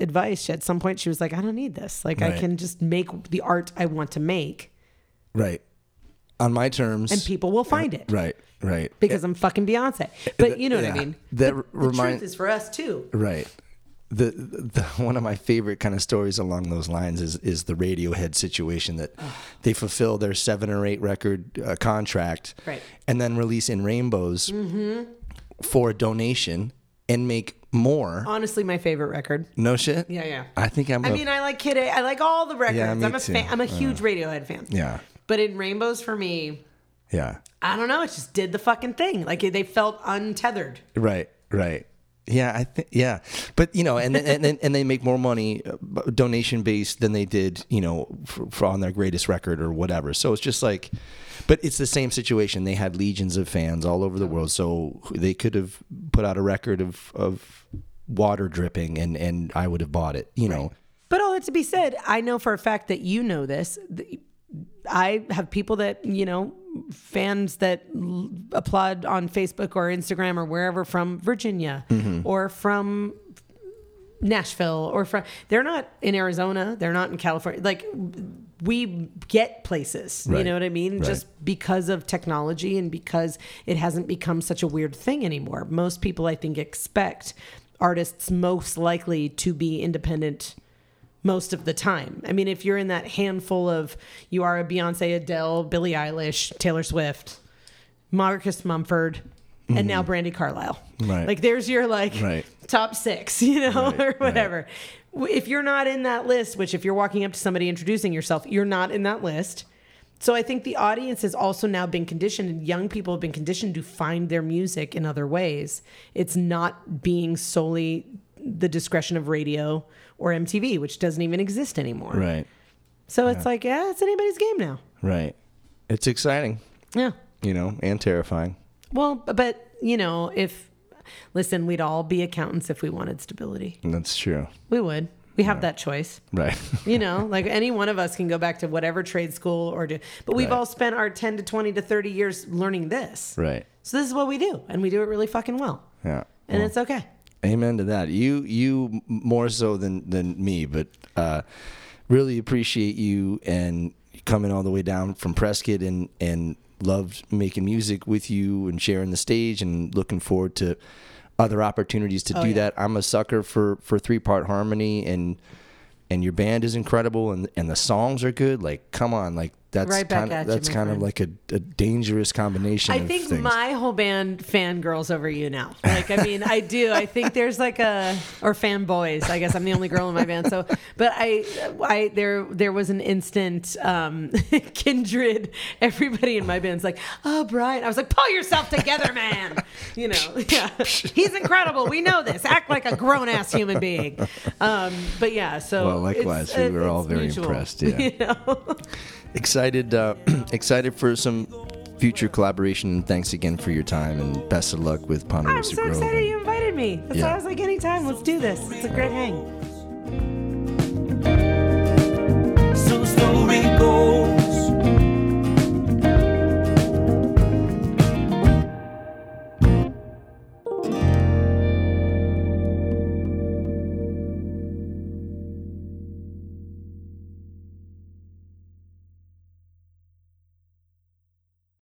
advice, at some point she was like, I don't need this. Like, I can just make the art I want to make. Right. On my terms. And people will find it. Right. Because I'm fucking Beyonce. But you know what I mean? The truth is for us too. Right. The one of my favorite kind of stories along those lines is the Radiohead situation that they fulfill their 7 or 8 record contract and then release In Rainbows for a donation and make more. Honestly, my favorite record. No shit? Yeah. I like Kid A. I like all the records. Yeah, I'm a huge Radiohead fan. Yeah. But In Rainbows for me, I don't know. It just did the fucking thing. Like they felt untethered. Right. Yeah, I think. Yeah, but and they make more money donation based than they did, for on their greatest record or whatever. So it's just like, but it's the same situation. They had legions of fans all over the world, so they could have put out a record of water dripping, and I would have bought it, you know. Right. But all that to be said, I know for a fact that you know this. I have people that, you know, fans that applaud on Facebook or Instagram or wherever from Virginia mm-hmm. or from Nashville or from, they're not in Arizona. They're not in California. Like, we get places, right. you know what I mean? Right. Just because of technology and because it hasn't become such a weird thing anymore. Most people, I think, expect artists most likely to be independent most of the time. I mean, if you're in that handful of, you are a Beyonce, Adele, Billie Eilish, Taylor Swift, Marcus Mumford, mm-hmm. and now Brandi Carlile. Right. Like, there's your, like, right. top six, you know, right. or whatever. Right. If you're not in that list, which if you're walking up to somebody introducing yourself, you're not in that list. So I think the audience has also now been conditioned, and young people have been conditioned to find their music in other ways. It's not being solely the discretion of radio or MTV, which doesn't even exist anymore. Right. So yeah. It's like, yeah, it's anybody's game now. Right. It's exciting. Yeah. You know, and terrifying. Well, but, you know, listen, we'd all be accountants if we wanted stability. That's true. We would. We have that choice. Right. You know, like, any one of us can go back to whatever trade school or do, but we've all spent our 10 to 20 to 30 years learning this. Right. So this is what we do, and we do it really fucking well. Yeah. And it's okay. Amen to that. You more so than me, but really appreciate you and coming all the way down from Prescott and loved making music with you and sharing the stage, and looking forward to other opportunities to do that. I'm a sucker for 3-part harmony, and your band is incredible, and the songs are good. Like, come on, like, that's right back at you, that's kind of like a dangerous combination. I think my whole band fangirls over you now. Like, I mean, I do. I think there's like or fanboys. I guess I'm the only girl in my band. So, but I there was an instant kindred. Everybody in my band's like, oh, Brian. I was like, pull yourself together, man. You know, yeah, he's incredible. We know this. Act like a grown ass human being. But yeah, so well, likewise, we were all very mutual. Impressed. Yeah. You know? Excited for some future collaboration, and thanks again for your time, and best of luck with Ponderosa Grove. I'm so excited you invited me. That's why I was like, anytime, let's do this. It's a great hang.